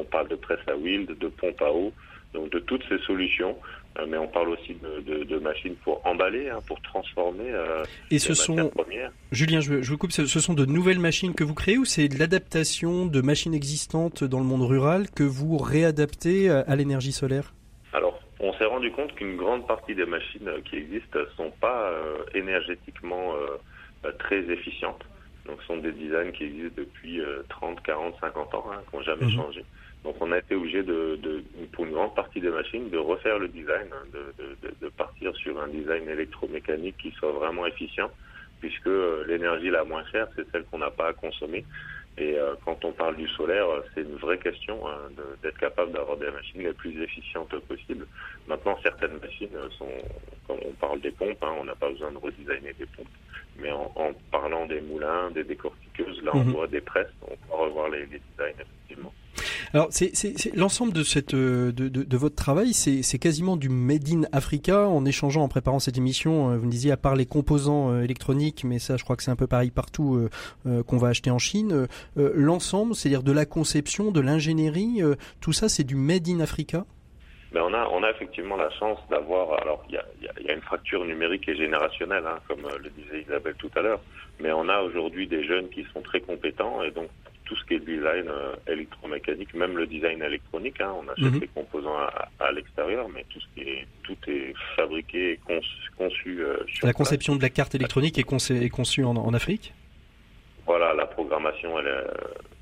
on parle de presse à huile, de pompe à eau, donc de toutes ces solutions. Euh, mais on parle aussi de, de, de machines pour emballer, hein, pour transformer. Euh, et ce sont, premières. Julien, je, je vous coupe, ce, ce sont de nouvelles machines que vous créez ou c'est de l'adaptation de machines existantes dans le monde rural que vous réadaptez à l'énergie solaire ? Alors, on s'est rendu compte qu'une grande partie des machines qui existent ne sont pas euh, énergétiquement euh, très efficientes. Donc, ce sont des designs qui existent depuis euh, trente, quarante, cinquante ans, hein, qui n'ont jamais mmh. changé. Donc on a été obligé de, de, pour une grande partie des machines, de refaire le design, de, de, de partir sur un design électromécanique qui soit vraiment efficient, puisque l'énergie la moins chère, c'est celle qu'on n'a pas à consommer. Et euh, quand on parle du solaire, c'est une vraie question hein, de, d'être capable d'avoir des machines les plus efficientes possibles. Maintenant, certaines machines sont, comme on parle des pompes, hein, on n'a pas besoin de redesigner des pompes. Mais en, en parlant des moulins, des décortiqueuses, là on mmh. voit des presses, on peut revoir les, les designs effectivement. Alors, c'est, c'est, c'est l'ensemble de cette de, de, de votre travail, c'est, c'est quasiment du made in Africa. En échangeant, en préparant cette émission, vous me disiez à part les composants électroniques, mais ça, je crois que c'est un peu pareil partout euh, euh, qu'on va acheter en Chine. Euh, l'ensemble, c'est-à-dire de la conception, de l'ingénierie, euh, tout ça, c'est du made in Africa. Mais on a, on a effectivement la chance d'avoir, alors il y a, y a une fracture numérique et générationnelle, hein, comme le disait Isabelle tout à l'heure, mais on a aujourd'hui des jeunes qui sont très compétents, et donc tout ce qui est design électromécanique, même le design électronique, hein, on achète mm-hmm. les composants à, à l'extérieur, mais tout, ce qui est, tout est fabriqué et conçu. conçu euh, sur la conception place. de la carte électronique est conçue conçu en, en Afrique ? Voilà, la programmation elle, euh,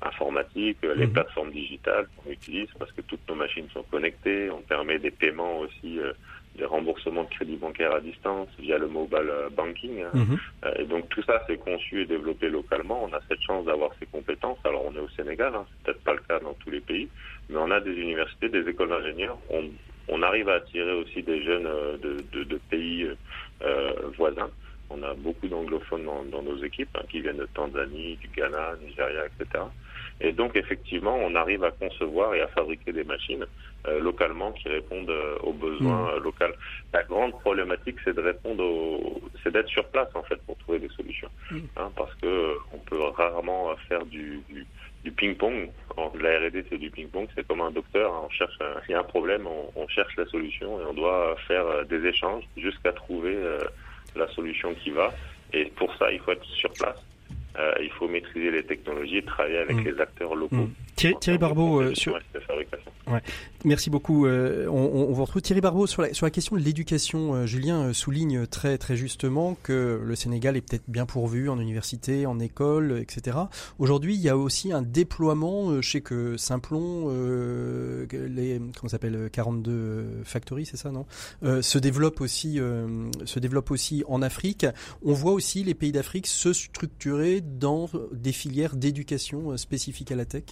informatique, les mmh. plateformes digitales qu'on utilise parce que toutes nos machines sont connectées. On permet des paiements aussi, euh, des remboursements de crédits bancaires à distance via le mobile banking. Hein. Mmh. Euh, et donc tout ça, c'est conçu et développé localement. On a cette chance d'avoir ces compétences. Alors on est au Sénégal, hein, c'est peut-être pas le cas dans tous les pays, mais on a des universités, des écoles d'ingénieurs. On, on arrive à attirer aussi des jeunes euh, de, de, de pays euh, voisins. On a beaucoup d'anglophones dans, dans nos équipes hein, qui viennent de Tanzanie, du Ghana, Nigeria, et cetera. Et donc, effectivement, on arrive à concevoir et à fabriquer des machines euh, localement qui répondent euh, aux besoins euh, locaux. La grande problématique, c'est de répondre, aux... c'est d'être sur place en fait pour trouver des solutions, hein, parce que on peut rarement faire du, du, du ping-pong. La R et D, c'est du ping-pong. C'est comme un docteur. Hein, on cherche, un... il y a un problème, on, on cherche la solution et on doit faire des échanges jusqu'à trouver. Euh, la solution qui va, et pour ça il faut être sur place, euh, il faut maîtriser les technologies et travailler avec mmh. les acteurs locaux. Mmh. Thierry, Thierry Barbeau, euh, sur... ouais. merci beaucoup, euh, on, on vous retrouve. Thierry Barbeau, sur la, sur la question de l'éducation, euh, Julien souligne très, très justement que le Sénégal est peut-être bien pourvu en université, en école, et cetera. Aujourd'hui, il y a aussi un déploiement, euh, je sais que Simplon, euh, les, comment ça s'appelle, quarante-deux Factory, c'est ça, non euh, se, développe aussi, euh, se développe aussi en Afrique. On voit aussi les pays d'Afrique se structurer dans des filières d'éducation spécifiques à la tech.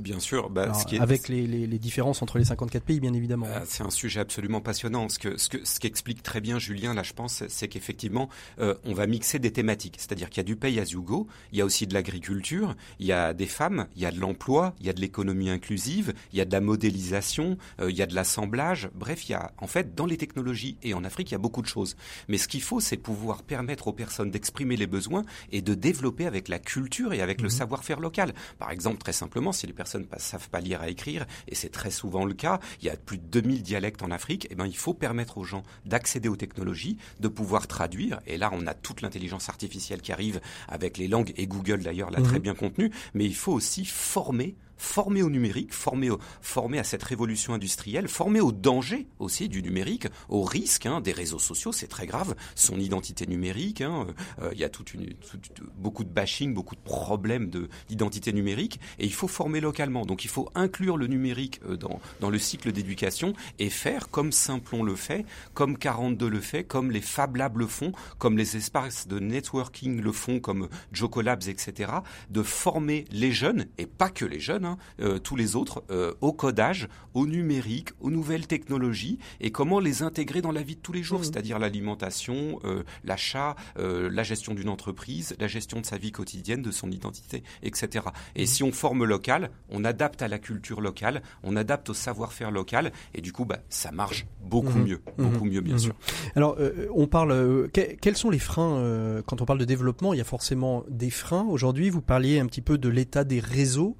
Bien sûr. Bah, Alors, ce qui est... Avec les, les, les différences entre les cinquante-quatre pays, bien évidemment. Ah, c'est un sujet absolument passionnant. Ce que, ce que, ce qu'explique très bien Julien, là, je pense, c'est qu'effectivement, euh, on va mixer des thématiques. C'est-à-dire qu'il y a du pays à Zugo, il y a aussi de l'agriculture, il y a des femmes, il y a de l'emploi, il y a de l'économie inclusive, il y a de la modélisation, euh, il y a de l'assemblage. Bref, il y a, en fait, dans les technologies et en Afrique, il y a beaucoup de choses. Mais ce qu'il faut, c'est pouvoir permettre aux personnes d'exprimer les besoins et de développer avec la culture et avec mmh. le savoir-faire local. Par exemple, très simplement, si les personnes ne savent pas lire à écrire, et c'est très souvent le cas, il y a plus de deux mille dialectes en Afrique, et ben il faut permettre aux gens d'accéder aux technologies, de pouvoir traduire, et là on a toute l'intelligence artificielle qui arrive avec les langues, et Google d'ailleurs l'a mmh. très bien contenu, mais il faut aussi former Former au numérique, former, au, former à cette révolution industrielle, former aux dangers aussi du numérique, aux risques hein, des réseaux sociaux, c'est très grave, son identité numérique, hein, euh, il y a toute une, toute, beaucoup de bashing, beaucoup de problèmes de, d'identité numérique, et il faut former localement. Donc il faut inclure le numérique dans, dans le cycle d'éducation et faire comme Simplon le fait, comme quarante-deux le fait, comme les Fab Labs le font, comme les espaces de networking le font, comme Jocolabs, et cetera, de former les jeunes, et pas que les jeunes, Euh, tous les autres, euh, au codage, au numérique, aux nouvelles technologies et comment les intégrer dans la vie de tous les jours, mmh. c'est-à-dire l'alimentation, euh, l'achat, euh, la gestion d'une entreprise, la gestion de sa vie quotidienne, de son identité, et cetera. Et mmh. si on forme local, on adapte à la culture locale, on adapte au savoir-faire local et du coup, bah, ça marche beaucoup mmh. mieux, beaucoup mmh. mieux bien mmh. sûr. Alors, euh, on parle, euh, que, quels sont les freins euh, quand on parle de développement, il y a forcément des freins. Aujourd'hui, vous parliez un petit peu de l'état des réseaux.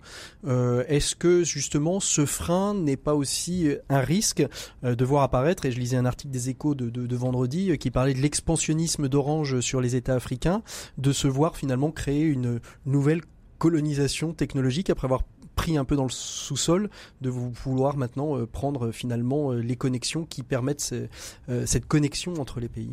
Euh, Est-ce que justement ce frein n'est pas aussi un risque de voir apparaître, et je lisais un article des Échos de, de, de vendredi qui parlait de l'expansionnisme d'Orange sur les États africains, de se voir finalement créer une nouvelle colonisation technologique après avoir pris un peu dans le sous-sol, de vouloir maintenant prendre finalement les connexions qui permettent ces, cette connexion entre les pays ?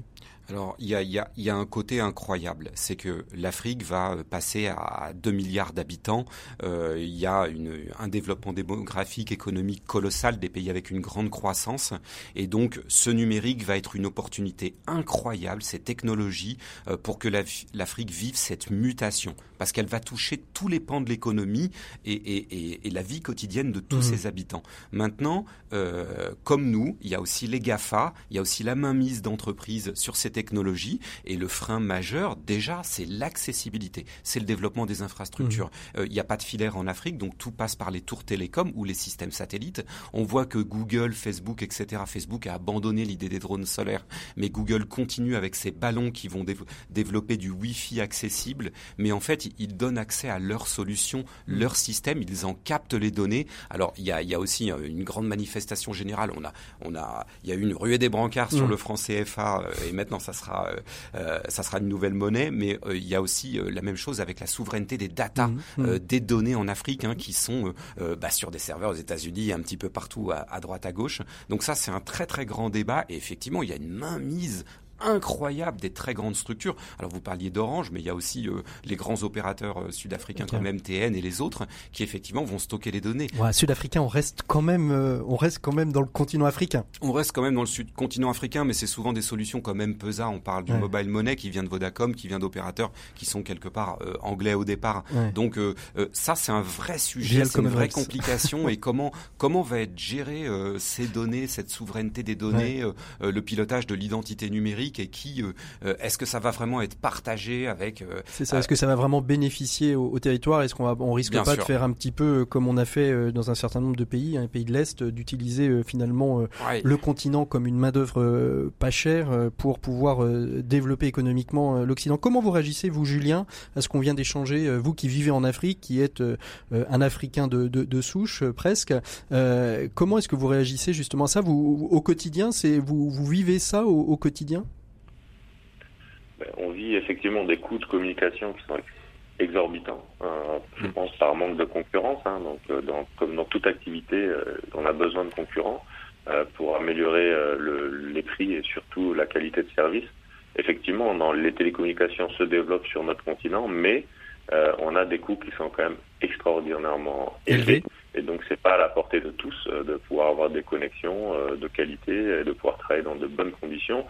Alors, il y a, y a, y a un côté incroyable, c'est que l'Afrique va passer à deux milliards d'habitants. Il euh, y a une, un développement démographique, économique colossal, des pays avec une grande croissance. Et donc, ce numérique va être une opportunité incroyable, ces technologies, euh, pour que la, l'Afrique vive cette mutation. Parce qu'elle va toucher tous les pans de l'économie et, et, et, et la vie quotidienne de tous mmh. ses habitants. Maintenant, euh, comme nous, il y a aussi les GAFA, il y a aussi la mainmise d'entreprises sur ces technologies. Et le frein majeur, déjà, c'est l'accessibilité, c'est le développement des infrastructures. Il mmh. n'y euh, a pas de filaire en Afrique, donc tout passe par les tours télécoms ou les systèmes satellites. On voit que Google, Facebook, et cetera. Facebook a abandonné l'idée des drones solaires, mais Google continue avec ses ballons qui vont dév- développer du Wi-Fi accessible. Mais en fait, ils donnent accès à leurs solutions, leurs systèmes, ils en captent les données. Alors, il y a, il y a aussi une grande manifestation générale. On a, on a, il y a eu une ruée des brancards mmh. sur le franc C F A, euh, et maintenant, ça sera, euh, ça sera une nouvelle monnaie. Mais euh, il y a aussi euh, la même chose avec la souveraineté des data, mmh. euh, des données en Afrique, hein, qui sont euh, bah, sur des serveurs aux États-Unis, un petit peu partout, à, à droite, à gauche. Donc ça, c'est un très, très grand débat. Et effectivement, il y a une mainmise incroyable des très grandes structures. Alors vous parliez d'Orange, mais il y a aussi euh, les grands opérateurs euh, sud-africains, okay, comme M T N et les autres, qui effectivement vont stocker les données. Ouais, sud-africain, on reste quand même, euh, on reste quand même dans le continent africain. On reste quand même dans le sud- continent africain, mais c'est souvent des solutions comme M P E S A. On parle du ouais. mobile money qui vient de Vodacom, qui vient d'opérateurs qui sont quelque part euh, anglais au départ. Ouais. Donc euh, euh, ça, c'est un vrai sujet, G L c'est une vraie complication. Et comment comment va être gérée euh, ces données, cette souveraineté des données, ouais. euh, le pilotage de l'identité numérique. Et qui euh, est-ce que ça va vraiment être partagé avec euh, c'est ça, est-ce euh, que ça va vraiment bénéficier au, au territoire, est-ce qu'on va, on risque pas sûr. de faire un petit peu comme on a fait euh, dans un certain nombre de pays, hein, les pays de l'Est, euh, d'utiliser euh, finalement euh, ouais. le continent comme une main d'œuvre euh, pas chère euh, pour pouvoir euh, développer économiquement euh, l'Occident. Comment vous réagissez, vous, Julien, à ce qu'on vient d'échanger, euh, vous qui vivez en Afrique, qui êtes euh, un Africain de, de, de souche euh, presque, euh, comment est-ce que vous réagissez justement à ça, vous, au quotidien, c'est, vous, vous vivez ça au, au quotidien? On vit effectivement des coûts de communication qui sont exorbitants. Euh, je pense par manque de concurrence. Hein, donc, dans, comme dans toute activité, euh, on a besoin de concurrents euh, pour améliorer euh, le, les prix et surtout la qualité de service. Effectivement, dans, les télécommunications se développent sur notre continent, mais euh, on a des coûts qui sont quand même extraordinairement élevés. Et donc, c'est pas à la portée de tous euh, de pouvoir avoir des connexions euh, de qualité et de pouvoir travailler dans de bonnes conditions.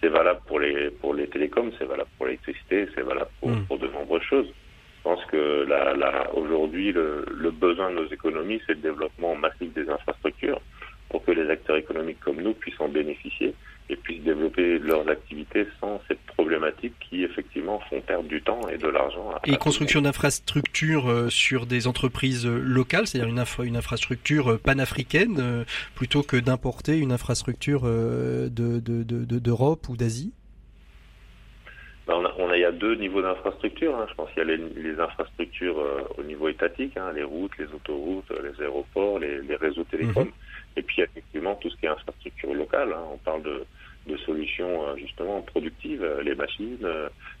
C'est valable pour les pour les télécoms, c'est valable pour l'électricité, c'est valable pour, mmh. pour de nombreuses choses. Je pense que là, là aujourd'hui, le, le besoin de nos économies, c'est le développement massif des infrastructures pour que les acteurs économiques comme nous puissent en bénéficier et puissent développer leurs activités sans cette problématique qui, effectivement, font perdre du temps et de l'argent. À et construction d'infrastructures sur des entreprises locales, c'est-à-dire une, infra- une infrastructure panafricaine, plutôt que d'importer une infrastructure de, de, de, de, d'Europe ou d'Asie? On a, on a, il y a deux niveaux d'infrastructures. Hein. Je pense qu'il y a les, les infrastructures euh, au niveau étatique, hein, les routes, les autoroutes, les aéroports, les, les réseaux télécoms. Mmh. Et puis, effectivement, tout ce qui est infrastructure locale. Hein. On parle de, de solutions, justement, productives, les machines,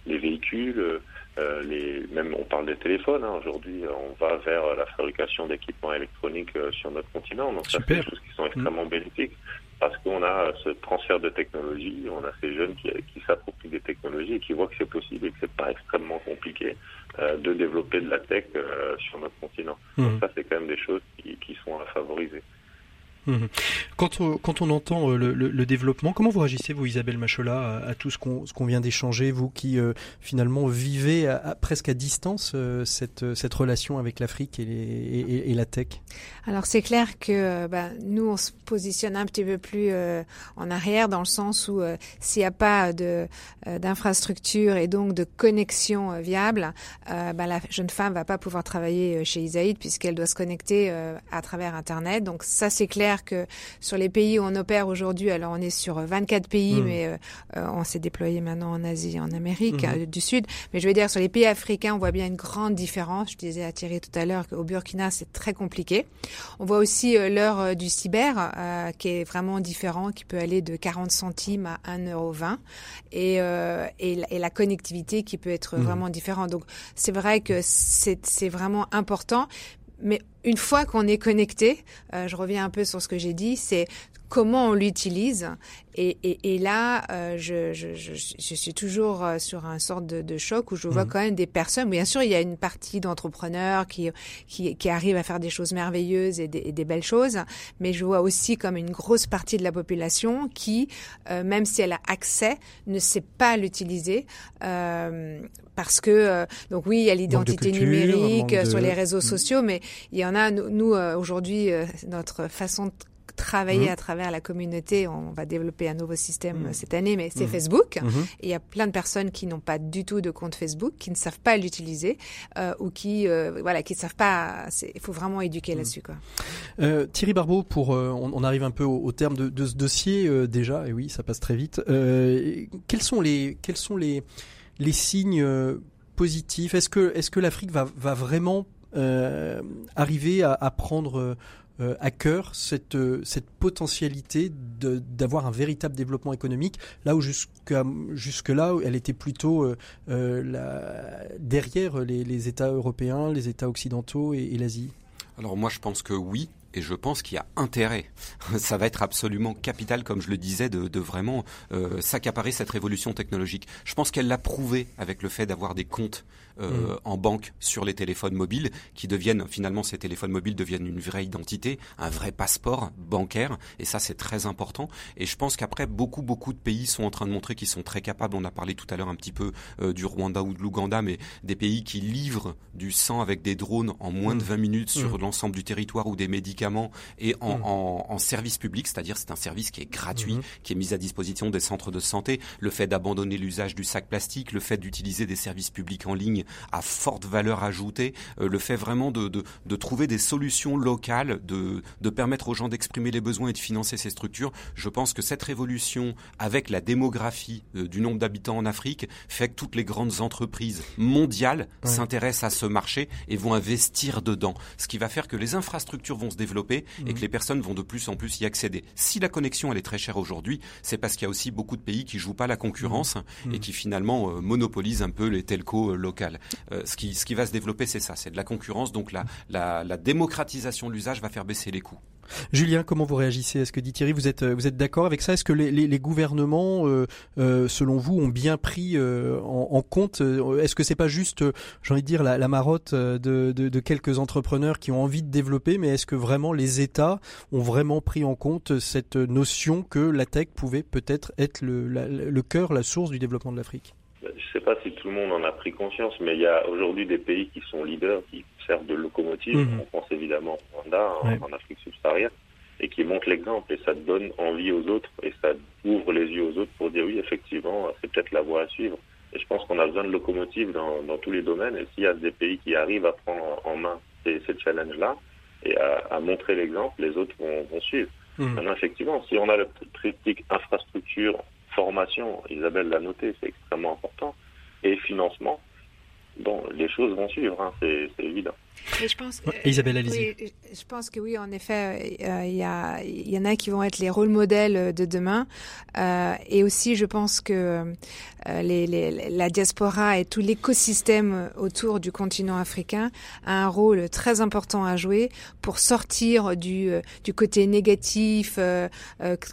les véhicules, euh, les, même on parle des téléphones. Hein. Aujourd'hui, on va vers la fabrication d'équipements électroniques sur notre continent. Donc, ça, c'est des choses qui sont extrêmement mmh. bénéfiques. Parce qu'on a ce transfert de technologie, on a ces jeunes qui, qui s'approprient des technologies et qui voient que c'est possible et que c'est pas extrêmement compliqué euh, de développer de la tech euh, sur notre continent. Mmh. Donc ça, c'est quand même des choses qui, qui sont à favoriser. Quand on, quand on entend le, le, le développement, comment vous réagissez, vous, Isabelle Mashola, à, à tout ce qu'on, ce qu'on vient d'échanger, vous qui euh, finalement vivez à, à, presque à distance euh, cette, cette relation avec l'Afrique et, les, et, et la tech? Alors c'est clair que bah, nous, on se positionne un petit peu plus euh, en arrière, dans le sens où euh, s'il n'y a pas de, euh, d'infrastructure et donc de connexion euh, viable, euh, bah, la jeune femme va pas pouvoir travailler chez iSAHIT puisqu'elle doit se connecter euh, à travers Internet. Donc ça, c'est clair que sur les pays où on opère aujourd'hui, alors on est sur vingt-quatre pays, mmh. mais euh, euh, on s'est déployé maintenant en Asie, en Amérique mmh. euh, du Sud. Mais je veux dire, sur les pays africains, on voit bien une grande différence. Je disais à Thierry tout à l'heure qu'au Burkina, c'est très compliqué. On voit aussi euh, l'heure euh, du cyber, euh, qui est vraiment différent, qui peut aller de quarante centimes à un euro vingt. Et, euh, et, la, et la connectivité qui peut être mmh. vraiment différente. Donc, c'est vrai que c'est, c'est vraiment important. Mais une fois qu'on est connecté, euh, je reviens un peu sur ce que j'ai dit, c'est comment on l'utilise. Et, et, et là, euh, je, je, je, je suis toujours sur un sorte de, de choc où je vois mmh. quand même des personnes. Bien sûr, il y a une partie d'entrepreneurs qui, qui, qui arrivent à faire des choses merveilleuses et des, et des belles choses. Mais je vois aussi comme une grosse partie de la population qui, euh, même si elle a accès, ne sait pas l'utiliser. Euh, parce que, euh, donc oui, il y a l'identité culture, numérique de... sur les réseaux sociaux, mais il y en a, nous, nous aujourd'hui, notre façon de travailler mmh. à travers la communauté. On va développer un nouveau système mmh. cette année, mais c'est mmh. Facebook. Mmh. Et il y a plein de personnes qui n'ont pas du tout de compte Facebook, qui ne savent pas l'utiliser euh, ou qui euh, voilà, qui ne savent pas. Il faut vraiment éduquer mmh. là-dessus, quoi. Euh, Thierry Barbeau, pour euh, on, on arrive un peu au, au terme de, de ce dossier euh, déjà. Et oui, ça passe très vite. Euh, quels sont les quels sont les les signes euh, positifs? Est-ce que est-ce que l'Afrique va va vraiment Euh, arriver à, à prendre euh, à cœur cette, euh, cette potentialité de, d'avoir un véritable développement économique, là où jusqu'à, jusque-là, elle était plutôt euh, euh, la, derrière les, les États européens, les États occidentaux et, et l'Asie? Alors moi, je pense que oui. Et je pense qu'il y a intérêt. Ça va être absolument capital, comme je le disais, de, de vraiment euh, s'accaparer cette révolution technologique. Je pense qu'elle l'a prouvé avec le fait d'avoir des comptes euh, mmh. en banque sur les téléphones mobiles qui deviennent, finalement, ces téléphones mobiles deviennent une vraie identité, un vrai passeport bancaire. Et ça, c'est très important. Et je pense qu'après, beaucoup, beaucoup de pays sont en train de montrer qu'ils sont très capables. On a parlé tout à l'heure un petit peu euh, du Rwanda ou de l'Ouganda, mais des pays qui livrent du sang avec des drones en moins mmh. de vingt minutes sur mmh. l'ensemble du territoire ou des médicaments et en, mmh. en, en service public, c'est-à-dire c'est un service qui est gratuit, mmh. qui est mis à disposition des centres de santé. Le fait d'abandonner l'usage du sac plastique, le fait d'utiliser des services publics en ligne à forte valeur ajoutée, euh, le fait vraiment de, de, de trouver des solutions locales, de, de permettre aux gens d'exprimer les besoins et de financer ces structures. Je pense que cette révolution, avec la démographie euh, du nombre d'habitants en Afrique, fait que toutes les grandes entreprises mondiales ouais. s'intéressent à ce marché et vont investir dedans. Ce qui va faire que les infrastructures vont se développer et mmh. que les personnes vont de plus en plus y accéder. Si la connexion elle est très chère aujourd'hui, c'est parce qu'il y a aussi beaucoup de pays qui jouent pas la concurrence mmh. et qui finalement euh, monopolisent un peu les telcos euh, locales. Euh, ce qui, ce qui va se développer, c'est ça, c'est de la concurrence. Donc la, la, la démocratisation de l'usage va faire baisser les coûts. Julien, comment vous réagissez à ce que dit Thierry? Vous êtes, vous êtes d'accord avec ça? Est-ce que les, les, les gouvernements, euh, euh, selon vous, ont bien pris euh, en, en compte? Est-ce que c'est pas juste, j'ai envie de dire, la, la marotte de, de, de quelques entrepreneurs qui ont envie de développer, mais est-ce que vraiment les États ont vraiment pris en compte cette notion que la tech pouvait peut-être être le, la, le cœur, la source du développement de l'Afrique? Je ne sais pas si tout le monde en a pris conscience, mais il y a aujourd'hui des pays qui sont leaders, qui servent de locomotive, mmh. on pense évidemment au Rwanda, ouais. en Afrique subsaharienne, et qui montrent l'exemple, et ça donne envie aux autres, et ça ouvre les yeux aux autres pour dire oui, effectivement, c'est peut-être la voie à suivre. Et je pense qu'on a besoin de locomotives dans, dans tous les domaines, et s'il y a des pays qui arrivent à prendre en main ces, ces challenges-là, et à, à montrer l'exemple, les autres vont, vont suivre. Mmh. Maintenant, effectivement, si on a la critique infrastructure, formation, Isabelle l'a noté, c'est extrêmement important, et financement, bon, les choses vont suivre, hein, c'est, c'est évident. Je pense que, ouais, Isabelle, allez-y. Oui, je pense que oui, en effet, il euh, y, a, y en a qui vont être les rôles modèles de demain. Euh, et aussi, je pense que euh, les, les, la diaspora et tout l'écosystème autour du continent africain a un rôle très important à jouer pour sortir du, du côté négatif, euh,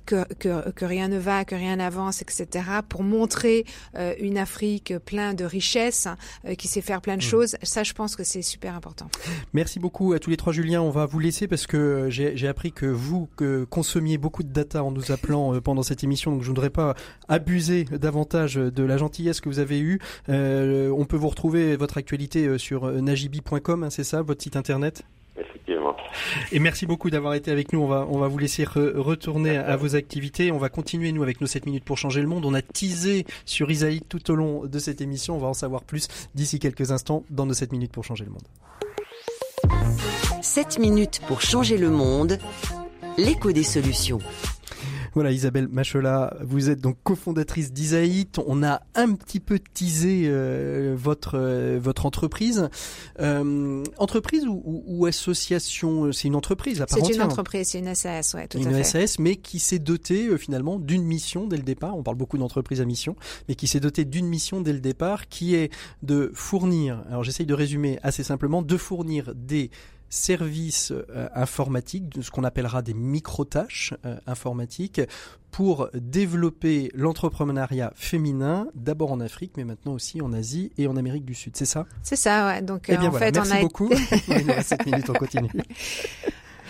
que, que, que rien ne va, que rien n'avance, et cetera, pour montrer euh, une Afrique pleine de richesses, euh, qui sait faire plein de mmh. choses. Ça, je pense que c'est super important. Merci beaucoup à tous les trois. Julien, on va vous laisser parce que j'ai, j'ai appris que vous que consommiez beaucoup de data en nous appelant pendant cette émission, donc je ne voudrais pas abuser davantage de la gentillesse que vous avez eue. Euh, on peut vous retrouver votre actualité sur nagibi point com, hein, c'est ça, votre site internet? Effectivement. Et merci beaucoup d'avoir été avec nous. On va, on va vous laisser re- retourner à, à vos activités. On va continuer, nous, avec nos sept minutes pour changer le monde. On a teasé sur iSAHIT tout au long de cette émission. On va en savoir plus d'ici quelques instants dans nos sept minutes pour changer le monde. sept minutes pour changer le monde, l'écho des solutions. Voilà, Isabelle Mashola, vous êtes donc cofondatrice d'iSAHIT. On a un petit peu teasé euh, votre euh, votre entreprise. Euh, entreprise ou, ou, ou association? C'est une entreprise à part entière. C'est une entreprise, c'est une S A S, ouais, tout à fait. Une S A S, mais qui s'est dotée euh, finalement d'une mission dès le départ. On parle beaucoup d'entreprise à mission, mais qui s'est dotée d'une mission dès le départ, qui est de fournir, alors j'essaye de résumer assez simplement, de fournir des services euh, informatiques, ce qu'on appellera des micro-tâches euh, informatiques, pour développer l'entrepreneuriat féminin, d'abord en Afrique, mais maintenant aussi en Asie et en Amérique du Sud. C'est ça ? C'est ça, ouais. Donc, euh, eh bien, en voilà. fait, Merci on a beaucoup. Il nous reste sept minutes, on continue.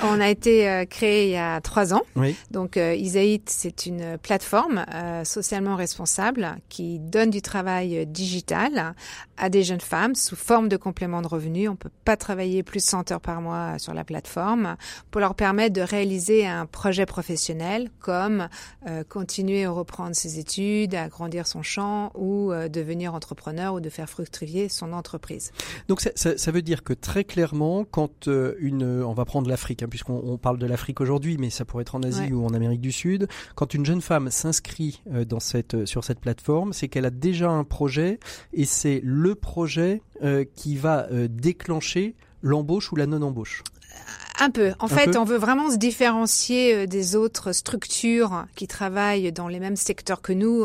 On a été euh, créé il y a trois ans. Oui. Donc, euh, iSAHIT, c'est une plateforme euh, socialement responsable qui donne du travail digital à des jeunes femmes sous forme de complément de revenus. On ne peut pas travailler plus de cent heures par mois sur la plateforme pour leur permettre de réaliser un projet professionnel comme euh, continuer à reprendre ses études, à agrandir son champ ou euh, devenir entrepreneur ou de faire fructifier son entreprise. Donc ça, ça, ça veut dire que très clairement, quand euh, une, on va prendre l'Afrique, hein, puisqu'on on parle de l'Afrique aujourd'hui, mais ça pourrait être en Asie ouais. ou en Amérique du Sud, quand une jeune femme s'inscrit euh, dans cette, sur cette plateforme, c'est qu'elle a déjà un projet et c'est le le projet euh, qui va euh, déclencher l'embauche ou la non-embauche ? Un peu. En fait, on veut vraiment se différencier des autres structures qui travaillent dans les mêmes secteurs que nous.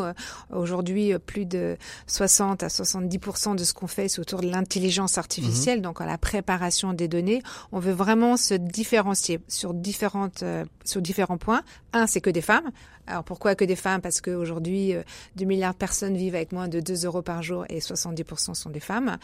Aujourd'hui, plus de soixante à soixante-dix pour cent de ce qu'on fait, c'est autour de l'intelligence artificielle, mmh. donc à la préparation des données. On veut vraiment se différencier sur différentes, euh, sur différents points. Un, c'est que des femmes. Alors, pourquoi que des femmes ? Parce qu'aujourd'hui, euh, deux milliards de personnes vivent avec moins de deux euros par jour et soixante-dix pour cent sont des femmes.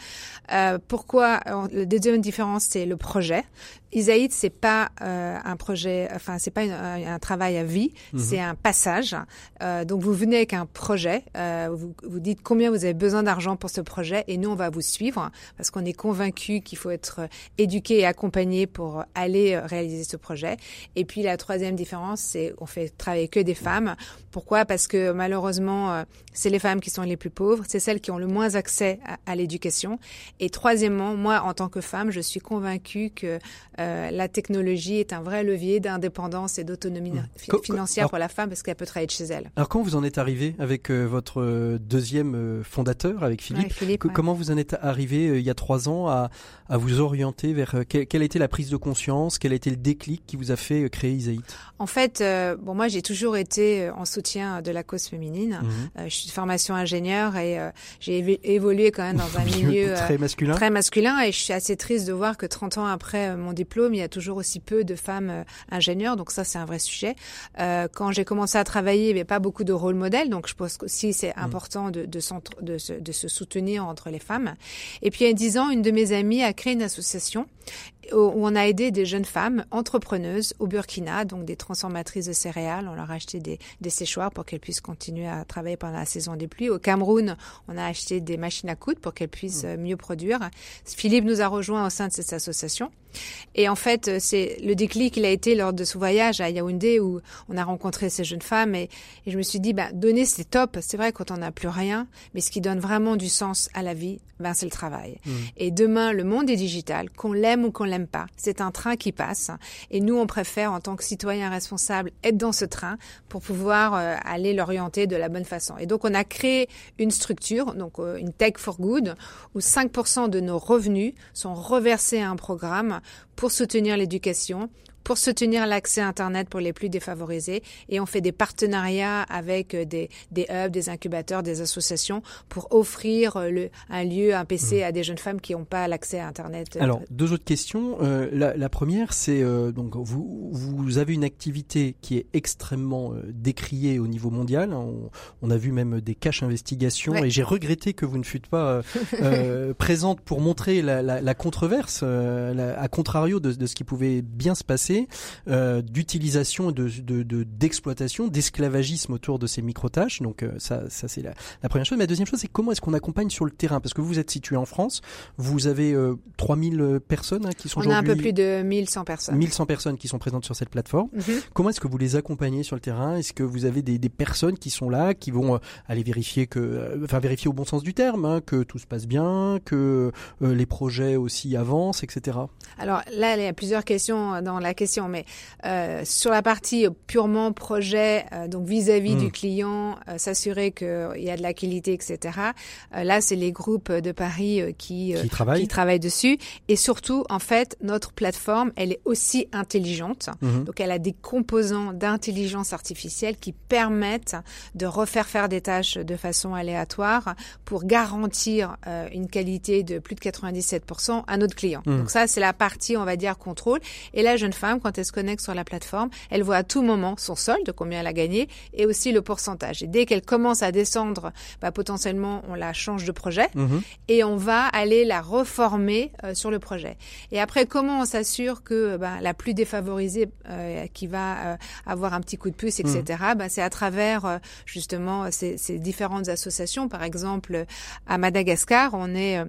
Euh, pourquoi ? Alors, la deuxième différence, c'est le projet. iSAHIT, c'est pas euh, un projet, enfin c'est pas une, un, un travail à vie, mmh. c'est un passage. Euh, donc vous venez avec un projet, euh, vous vous dites combien vous avez besoin d'argent pour ce projet et nous on va vous suivre parce qu'on est convaincus qu'il faut être éduqué et accompagné pour aller réaliser ce projet. Et puis la troisième différence, c'est on fait travailler que des femmes. Pourquoi ? Parce que malheureusement, c'est les femmes qui sont les plus pauvres, c'est celles qui ont le moins accès à, à l'éducation. Et troisièmement, moi en tant que femme, je suis convaincue que Euh, la technologie est un vrai levier d'indépendance et d'autonomie fi- financière alors, pour la femme parce qu'elle peut travailler de chez elle. Alors quand vous en êtes arrivé avec euh, votre euh, deuxième euh, fondateur, avec Philippe, ouais, Philippe que, ouais. comment vous en êtes arrivé euh, il y a trois ans à, à vous orienter vers euh, quelle, quelle a été la prise de conscience, quel a été le déclic qui vous a fait euh, créer iSAHIT ? En fait, euh, bon moi j'ai toujours été en soutien de la cause féminine. Mm-hmm. Euh, je suis de formation ingénieure et euh, j'ai évolué quand même dans un milieu très masculin. Euh, très masculin et je suis assez triste de voir que trente ans après euh, mon diplôme, il y a toujours aussi peu de femmes euh, ingénieures, donc ça c'est un vrai sujet. Euh, quand j'ai commencé à travailler, il n'y avait pas beaucoup de rôle modèle, donc je pense qu'aussi c'est mmh. important de, de, de, se, de se soutenir entre les femmes. Et puis il y a dix ans, une de mes amies a créé une association où on a aidé des jeunes femmes entrepreneuses au Burkina, donc des transformatrices de céréales. On leur a acheté des, des séchoirs pour qu'elles puissent continuer à travailler pendant la saison des pluies. Au Cameroun, on a acheté des machines à coudre pour qu'elles puissent mieux produire. Philippe nous a rejoints au sein de cette association. Et en fait, c'est le déclic, il a été lors de ce voyage à Yaoundé où on a rencontré ces jeunes femmes. Et, et je me suis dit, bah, donner, c'est top. C'est vrai quand on n'a plus rien, mais ce qui donne vraiment du sens à la vie, ben, c'est le travail. Mmh. Et demain, le monde est digital, qu'on l'aime ou qu'on l'aime pas. C'est un train qui passe et nous, on préfère, en tant que citoyens responsables, être dans ce train pour pouvoir euh, aller l'orienter de la bonne façon. Et donc, on a créé une structure, donc euh, une Tech for Good, où cinq pour cent de nos revenus sont reversés à un programme pour soutenir l'éducation, pour soutenir l'accès à Internet pour les plus défavorisés. Et on fait des partenariats avec des, des hubs, des incubateurs, des associations pour offrir le, un lieu, un P C mmh. à des jeunes femmes qui n'ont pas l'accès à Internet. Alors, deux autres questions. Euh, la, la première, c'est euh, donc vous, vous avez une activité qui est extrêmement euh, décriée au niveau mondial. On, on a vu même des caches investigations ouais. et j'ai regretté que vous ne fûtes pas euh, présente pour montrer la, la, la controverse, euh, la, à contrario de, de ce qui pouvait bien se passer. Euh, d'utilisation, de, de, de, d'exploitation, d'esclavagisme autour de ces micro-tâches. Donc euh, ça, ça c'est la, la première chose. Mais la deuxième chose, c'est comment est-ce qu'on accompagne sur le terrain ? Parce que vous êtes situé en France, vous avez euh, trois mille personnes hein, qui sont On aujourd'hui... On a un peu plus de mille cent personnes. mille cent personnes qui sont présentes sur cette plateforme. Mm-hmm. Comment est-ce que vous les accompagnez sur le terrain ? Est-ce que vous avez des, des personnes qui sont là, qui vont euh, aller vérifier que... Euh, enfin, vérifier au bon sens du terme, hein, que tout se passe bien, que euh, les projets aussi avancent, et cetera. Alors là, il y a plusieurs questions dans la question. Mais euh, sur la partie purement projet, euh, donc vis-à-vis mmh. du client, euh, s'assurer qu'il y a de la qualité, et cetera. Euh, là, c'est les groupes de Paris euh, qui, euh, qui, travaillent. qui travaillent dessus. Et surtout, en fait, notre plateforme, elle est aussi intelligente. Mmh. Donc, elle a des composants d'intelligence artificielle qui permettent de refaire faire des tâches de façon aléatoire pour garantir euh, une qualité de plus de quatre-vingt-dix-sept pour cent à notre client. Mmh. Donc ça, c'est la partie, on va dire, contrôle. Et la jeune femme, femme, quand elle se connecte sur la plateforme, elle voit à tout moment son solde, combien elle a gagné, et aussi le pourcentage. Et dès qu'elle commence à descendre, bah, potentiellement, on la change de projet mmh. et on va aller la reformer euh, sur le projet. Et après, comment on s'assure que bah, la plus défavorisée euh, qui va euh, avoir un petit coup de puce, et cetera, mmh. bah, c'est à travers euh, justement ces, ces différentes associations. Par exemple, à Madagascar, on est... Euh,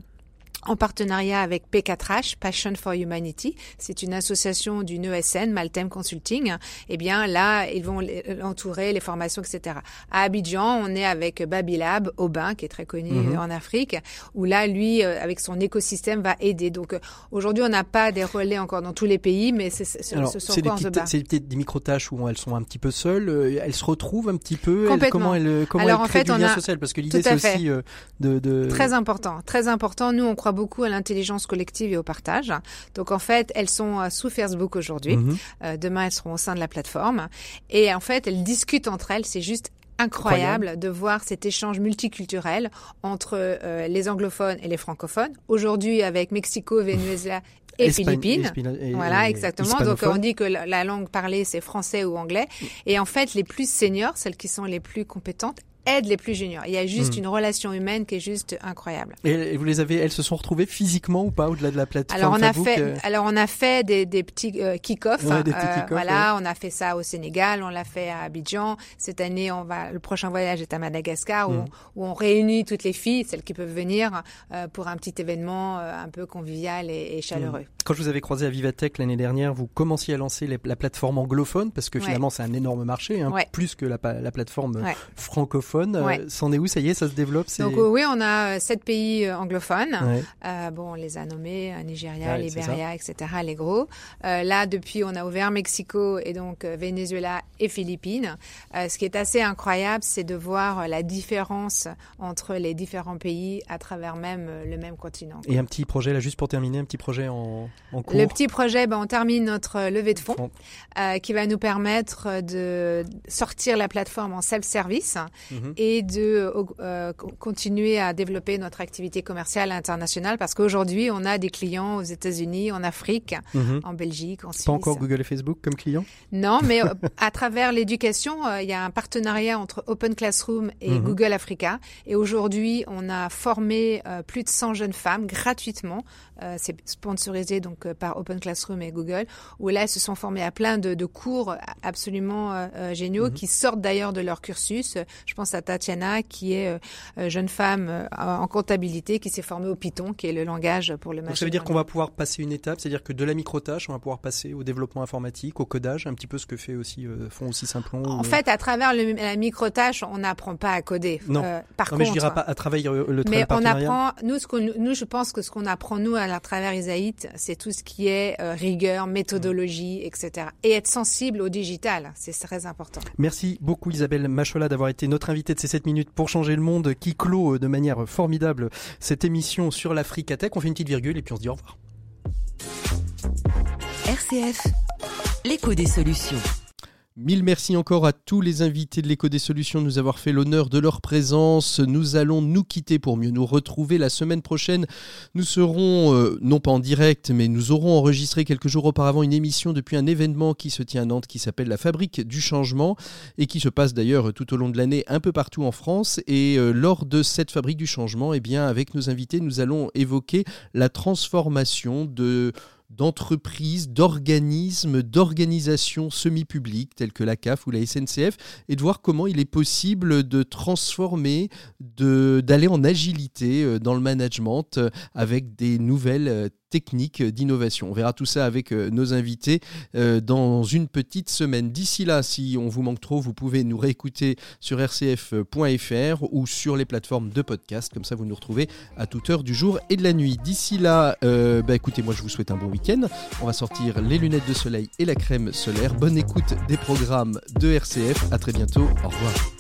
en partenariat avec P quatre H, Passion for Humanity. C'est une association d'une E S N, Maltem Consulting. Eh bien, là, ils vont l'entourer, les formations, et cetera. À Abidjan, on est avec Babylab, Aubin, qui est très connu mm-hmm. en Afrique, où là, lui, avec son écosystème, va aider. Donc, aujourd'hui, on n'a pas des relais encore dans tous les pays, mais c'est ce sur quoi on se bat. C'est des micro-tâches où elles sont un petit peu seules, elles se retrouvent un petit peu. Complètement. Comment elles, comment Alors, elles en créent fait, du on lien a... social? Parce que l'idée, c'est fait. aussi euh, de, de... Très important, très important. Nous, on croit beaucoup à l'intelligence collective et au partage. Donc, en fait, elles sont sous Facebook aujourd'hui. Mmh. Euh, demain, elles seront au sein de la plateforme. Et en fait, elles discutent entre elles. C'est juste incroyable, incroyable de voir cet échange multiculturel entre euh, les anglophones et les francophones. Aujourd'hui, avec Mexico, Venezuela et Espagne, Philippines. Et, voilà, exactement. Donc, on dit que la, la langue parlée, c'est français ou anglais. Et en fait, les plus seniors, celles qui sont les plus compétentes, aide les plus juniors. Il y a juste mmh. une relation humaine qui est juste incroyable. Et vous les avez, elles se sont retrouvées physiquement ou pas au-delà de la plateforme alors on Facebook, a fait, euh... alors on a fait des, des petits euh, kick-offs. Ouais, des petits kick-offs, euh, voilà, ouais. On a fait ça au Sénégal, on l'a fait à Abidjan. Cette année, on va, le prochain voyage est à Madagascar où, mmh. on, où on réunit toutes les filles, celles qui peuvent venir euh, pour un petit événement euh, un peu convivial et, et chaleureux. Mmh. Quand je vous avais croisé à Vivatech l'année dernière, vous commenciez à lancer les, la plateforme anglophone parce que finalement ouais. c'est un énorme marché, hein, ouais. plus que la, la plateforme ouais. francophone. Ouais. Euh, c'en est où? Ça y est, ça se développe. C'est... Donc euh, oui, on a euh, sept pays euh, anglophones. Ouais. Euh, bon, on les a nommés euh, Nigeria, ouais, Libéria, et cetera. Les gros. Euh, là, depuis, on a ouvert Mexico et donc euh, Venezuela et Philippines. Euh, ce qui est assez incroyable, c'est de voir euh, la différence entre les différents pays à travers même euh, le même continent. Quoi. Et un petit projet là, juste pour terminer, un petit projet en, en cours. Le petit projet, ben, on termine notre levée de fonds euh, qui va nous permettre de sortir la plateforme en self-service. Mm-hmm. et de euh, continuer à développer notre activité commerciale internationale parce qu'aujourd'hui, on a des clients aux États-Unis, en Afrique, mm-hmm. en Belgique, en Suisse. Pas encore Google et Facebook comme clients? Non, mais à travers l'éducation, euh, il y a un partenariat entre Open Classroom et mm-hmm. Google Africa. Et aujourd'hui, on a formé euh, plus de cent jeunes femmes gratuitement. Euh, c'est sponsorisé donc euh, par Open Classroom et Google, où là, elles se sont formées à plein de, de cours absolument euh, géniaux mm-hmm. qui sortent d'ailleurs de leur cursus. Je pense à Tatiana, qui est euh, jeune femme euh, en comptabilité, qui s'est formée au Python, qui est le langage pour le machine. Donc ça veut dire qu'on va pouvoir passer une étape, c'est-à-dire que de la micro-tâche, on va pouvoir passer au développement informatique, au codage, un petit peu ce que fait aussi, euh, font aussi Simplon. En ou... fait, à travers le, la micro-tâche, on n'apprend pas à coder. Non, euh, par non contre, mais je dirais pas à travers euh, le travail partenariat. Mais on apprend, nous, ce qu'on, nous, je pense que ce qu'on apprend, nous, à travers iSAHIT, c'est tout ce qui est euh, rigueur, méthodologie, mmh. et cetera. Et être sensible au digital, c'est très important. Merci beaucoup Isabelle Mashola d'avoir été notre invitée de ces sept minutes pour changer le monde qui clôt de manière formidable cette émission sur l'Afrique Tech. On fait une petite virgule et puis on se dit au revoir. R C F, l'écho des solutions. Mille merci encore à tous les invités de l'Éco des Solutions de nous avoir fait l'honneur de leur présence. Nous allons nous quitter pour mieux nous retrouver la semaine prochaine. Nous serons, euh, non pas en direct, mais nous aurons enregistré quelques jours auparavant une émission depuis un événement qui se tient à Nantes qui s'appelle la Fabrique du Changement et qui se passe d'ailleurs tout au long de l'année un peu partout en France. Et euh, lors de cette Fabrique du Changement, eh bien, avec nos invités, nous allons évoquer la transformation de... d'entreprises, d'organismes, d'organisations semi-publiques telles que la C A F ou la S N C F et de voir comment il est possible de transformer, de, d'aller en agilité dans le management avec des nouvelles techniques d'innovation. On verra tout ça avec nos invités dans une petite semaine. D'ici là, si on vous manque trop, vous pouvez nous réécouter sur r c f point f r ou sur les plateformes de podcast. Comme ça, vous nous retrouvez à toute heure du jour et de la nuit. D'ici là, euh, bah écoutez, moi je vous souhaite un bon week-end. On va sortir les lunettes de soleil et la crème solaire. Bonne écoute des programmes de R C F. À très bientôt. Au revoir.